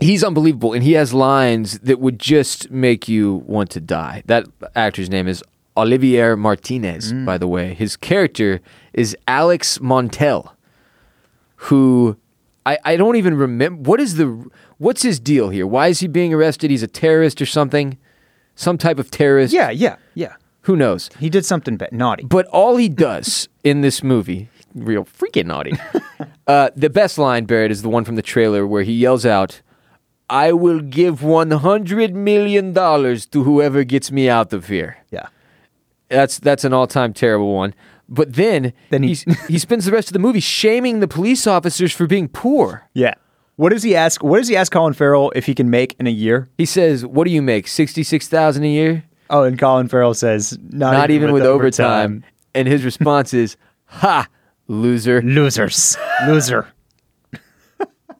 He's unbelievable, and he has lines that would just make you want to die. That actor's name is Olivier Martinez, mm. by the way. His character is Alex Montel, who I, I don't even remember. What is the what's his deal here? Why is he being arrested? He's a terrorist or something? Some type of terrorist? Yeah, yeah, yeah. Who knows? He did something bad, naughty. But all he does in this movie, real freaking naughty, uh, the best line, Barrett, is the one from the trailer where he yells out, I will give one hundred million dollars to whoever gets me out of here. Yeah. That's that's an all-time terrible one. But then, then he he spends the rest of the movie shaming the police officers for being poor. Yeah. What does he ask? What does he ask Colin Farrell if he can make in a year? He says, what do you make, sixty-six thousand dollars a year? Oh, and Colin Farrell says, not, not even, even with, with overtime. overtime. And his response is, ha, loser. Losers. Loser.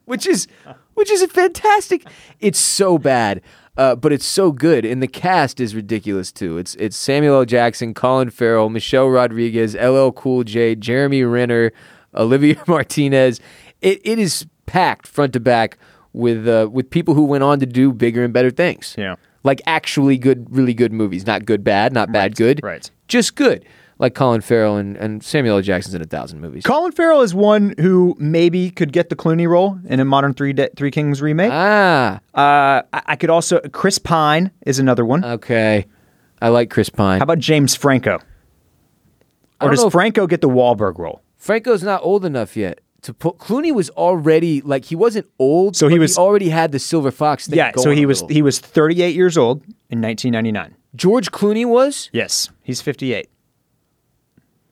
Which is... Which is fantastic. It's so bad, uh, but it's so good. And the cast is ridiculous, too. It's it's Samuel L. Jackson, Colin Farrell, Michelle Rodriguez, L L Cool J, Jeremy Renner, Olivia Martinez. It It is packed front to back with uh, with people who went on to do bigger and better things. Yeah. Like actually good, really good movies. Not good, bad, not bad, right. good. Right. Just good. Like Colin Farrell and, and Samuel L. Jackson's in a thousand movies. Colin Farrell is one who maybe could get the Clooney role in a modern Three De- Three Kings remake. Ah. Uh, I-, I could also... Chris Pine is another one. Okay. I like Chris Pine. How about James Franco? Or does Franco if... get the Wahlberg role? Franco's not old enough yet. To pull, Clooney was already like he wasn't old, so he but was he already had the Silver Fox thing. Yeah, going so he was he was thirty-eight years old in nineteen ninety-nine. George Clooney was? Yes, he's fifty-eight.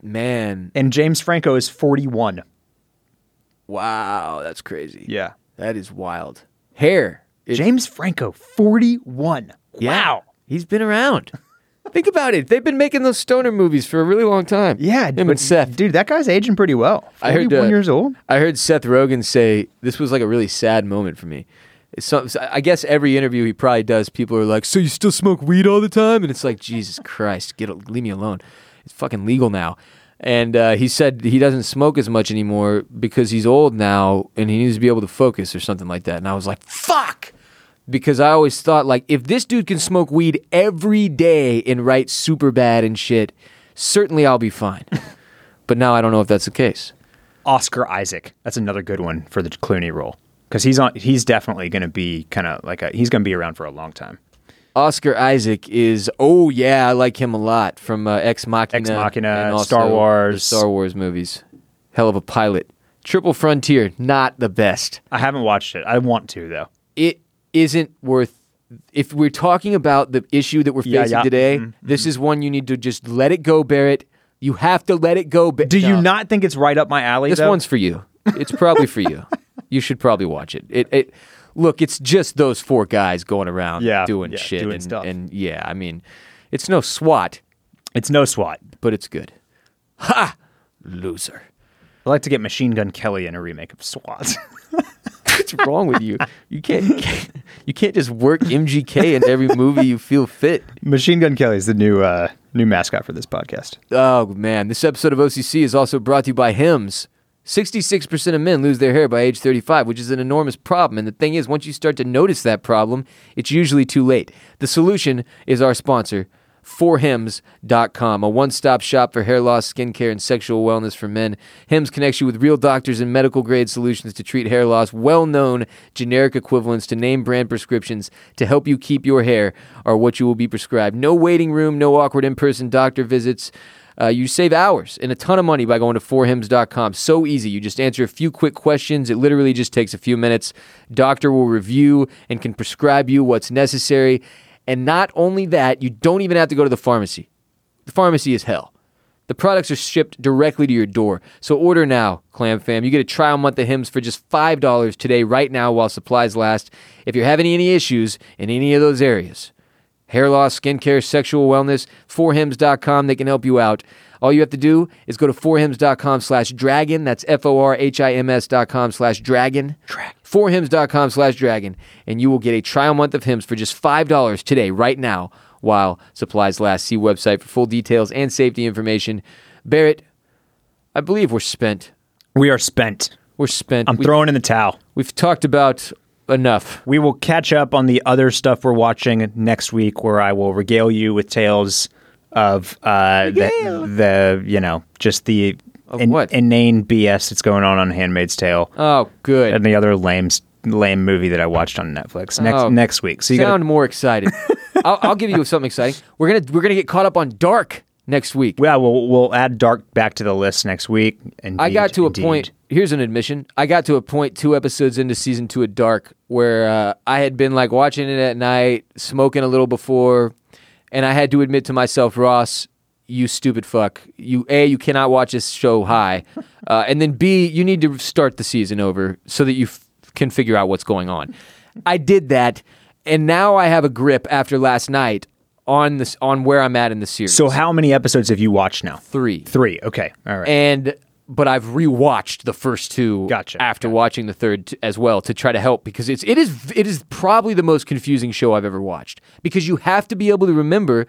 Man, and James Franco is forty-one. Wow, that's crazy. Yeah, that is wild. Hair. It's... James Franco, forty-one. Yeah. Wow, he's been around. Think about it. They've been making those stoner movies for a really long time. Yeah. Him and Seth. Dude, that guy's aging pretty well. forty-one I heard, uh, years old. I heard Seth Rogen say, this was like a really sad moment for me. It's some, I guess every interview he probably does, people are like, so you still smoke weed all the time? And it's like, Jesus Christ, get leave me alone. It's fucking legal now. And uh, he said he doesn't smoke as much anymore because he's old now and he needs to be able to focus or something like that. And I was like, fuck! Because I always thought, like, if this dude can smoke weed every day and write super bad and shit, certainly I'll be fine. But now I don't know if that's the case. Oscar Isaac. That's another good one for the Clooney role. Because he's on. He's definitely going to be kind of like a... He's going to be around for a long time. Oscar Isaac is... Oh, yeah, I like him a lot from uh, Ex Machina. Ex Machina, Star Wars. Star Wars movies. Hell of a pilot. Triple Frontier, not the best. I haven't watched it. I want to, though. It... isn't worth, if we're talking about the issue that we're facing yeah, yeah. today, mm-hmm. this is one you need to just let it go, Barrett. You have to let it go. Ba- Do no. you not think it's right up my alley, This though? One's for you. It's probably for you. You should probably watch it. It, it. Look, it's just those four guys going around yeah, doing yeah, shit. Doing and, stuff. And yeah, I mean, it's no SWAT. It's no SWAT. But it's good. Ha! Loser. I'd like to get Machine Gun Kelly in a remake of SWAT. What's wrong with you? You can't, you can't you can't just work M G K in every movie you feel fit. Machine Gun Kelly is the new uh, new mascot for this podcast. Oh man, this episode of O C C is also brought to you by Hims. sixty-six percent of men lose their hair by age thirty-five, which is an enormous problem. And the thing is, once you start to notice that problem, it's usually too late. The solution is our sponsor, for hims dot com, a one-stop shop for hair loss, skincare, and sexual wellness for men. Hims connects you with real doctors and medical-grade solutions to treat hair loss, well-known generic equivalents to name-brand prescriptions to help you keep your hair are what you will be prescribed. No waiting room, no awkward in-person doctor visits. Uh, you save hours and a ton of money by going to for hims dot com. So easy. You just answer a few quick questions. It literally just takes a few minutes. Doctor will review and can prescribe you what's necessary. And not only that, you don't even have to go to the pharmacy. The pharmacy is hell. The products are shipped directly to your door. So order now, Clam Fam. You get a trial month of Hims for just five dollars today, right now, while supplies last. If you're having any issues in any of those areas, hair loss, skincare, sexual wellness, for hims dot com, they can help you out. All you have to do is go to forhims.com slash dragon. That's F-O-R-H-I-M-S dot com slash dragon. forhims.com slash dragon. And you will get a trial month of Hims for just five dollars today, right now, while supplies last. See website for full details and safety information. Barrett, I believe we're spent. We are spent. We're spent. I'm we, throwing in the towel. We've talked about enough. We will catch up on the other stuff we're watching next week, where I will regale you with tales of uh, yeah. the, the, you know, just the in, inane B S that's going on on Handmaid's Tale. Oh, good. And the other lame, lame movie that I watched on Netflix next oh, next week. So you sound gotta... more excited. I'll, I'll give you something exciting. We're gonna we're gonna get caught up on Dark next week. Yeah, we'll we'll add Dark back to the list next week. Indeed, I got to indeed. a point. Here's an admission. I got to a point two episodes into season two of Dark where uh, I had been like watching it at night, smoking a little before. And I had to admit to myself, Ross, you stupid fuck. You A, you cannot watch this show high. Uh, and then B, you need to start the season over so that you f- can figure out what's going on. I did that, and now I have a grip after last night on this, on where I'm at in the series. So how many episodes have you watched now? Three. Three, okay. All right. And but I've rewatched the first two gotcha. after gotcha. watching the third t- as well to try to help, because it's it is it is probably the most confusing show I've ever watched, because you have to be able to remember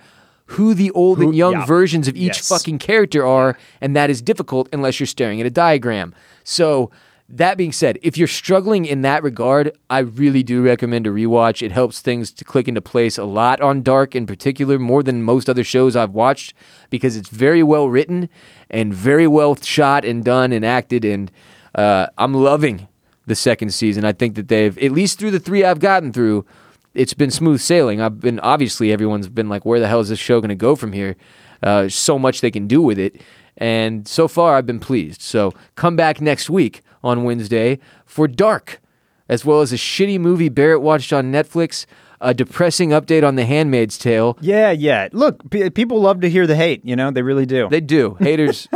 who the old who, and young yeah. versions of each yes. fucking character are, and that is difficult unless you're staring at a diagram. So That being said, if you're struggling in that regard, I really do recommend a rewatch. It helps things to click into place a lot on Dark in particular, more than most other shows I've watched, because it's very well written and very well shot and done and acted, and uh, I'm loving the second season. I think that they've, at least through the three I've gotten through, it's been smooth sailing. I've been, obviously everyone's been like, where the hell is this show going to go from here? Uh, so much they can do with it. And so far, I've been pleased. So come back next week on Wednesday for Dark, as well as a shitty movie Barrett watched on Netflix, a depressing update on The Handmaid's Tale. Yeah, yeah. Look, p- people love to hear the hate, you know? They really do. They do. Haters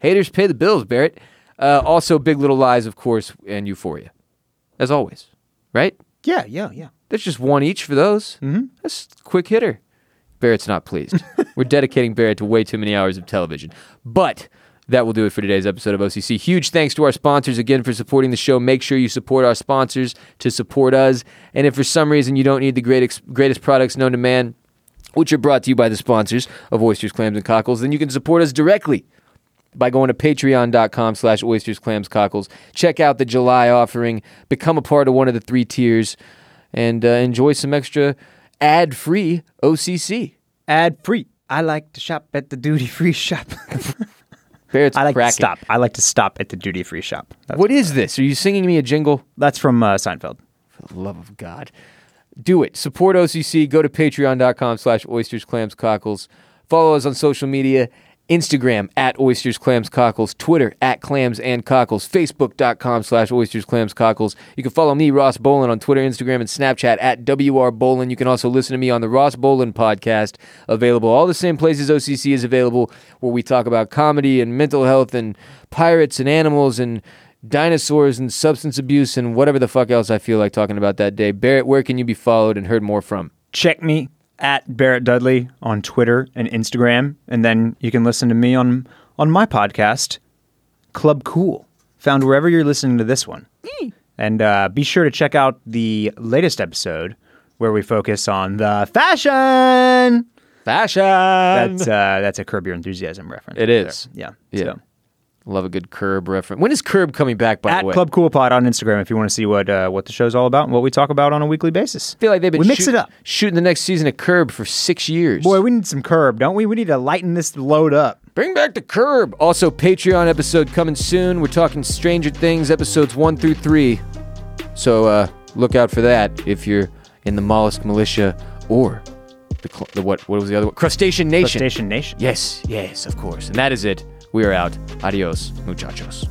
haters pay the bills, Barrett. Uh, also, Big Little Lies, of course, and Euphoria, as always. Right? Yeah, yeah, yeah. There's just one each for those. Mm-hmm. That's a quick hitter. Barrett's not pleased. We're dedicating Barrett to way too many hours of television. But that will do it for today's episode of O C C. Huge thanks to our sponsors again for supporting the show. Make sure you support our sponsors to support us. And if for some reason you don't need the great ex- greatest products known to man, which are brought to you by the sponsors of Oysters, Clams, and Cockles, then you can support us directly by going to patreon.com slash oysters, clams, cockles. Check out the July offering. Become a part of one of the three tiers and uh, enjoy some extra ad-free O C C. Ad-free. I like to shop at the duty-free shop. Barrett's I like cracking. to stop. I like to stop at the duty-free shop. That's what is this? Are you singing me a jingle? That's from uh, Seinfeld. For the love of God. Do it. Support O C C. Go to patreon.com slash oysters, clams, cockles. Follow us on social media. Instagram at oysters, clams, cockles. Twitter at clams and cockles. Facebook.com slash oysters, clams, cockles. You can follow me, Ross Bolen, on Twitter, Instagram, and Snapchat at W R Bolen. You can also listen to me on the Ross Bolen podcast, available all the same places O C C is available, where we talk about comedy and mental health and pirates and animals and dinosaurs and substance abuse and whatever the fuck else I feel like talking about that day. Barrett, where can you be followed and heard more from? Check me at Barrett Dudley on Twitter and Instagram. And then you can listen to me on on my podcast, Club Cool, found wherever you're listening to this one. Mm. And uh, be sure to check out the latest episode where we focus on the fashion. Fashion. That's, uh, that's a Curb Your Enthusiasm reference. It is. There. Yeah. Yeah. So. Love a good Curb reference. When is Curb coming back, by At the way? At Club Cool Pod on Instagram if you want to see what uh, what the show's all about and what we talk about on a weekly basis. I feel like they've been we mix shoot, it up. shooting the next season of Curb for six years. Boy, we need some Curb, don't we? We need to lighten this load up. Bring back the Curb. Also, Patreon episode coming soon. We're talking Stranger Things episodes one through three. So uh, look out for that if you're in the Mollusk Militia or the, cl- the what, what was the other one? Crustacean Nation. Crustacean Nation. Yes, yes, of course. And that is it. We are out. Adios, muchachos.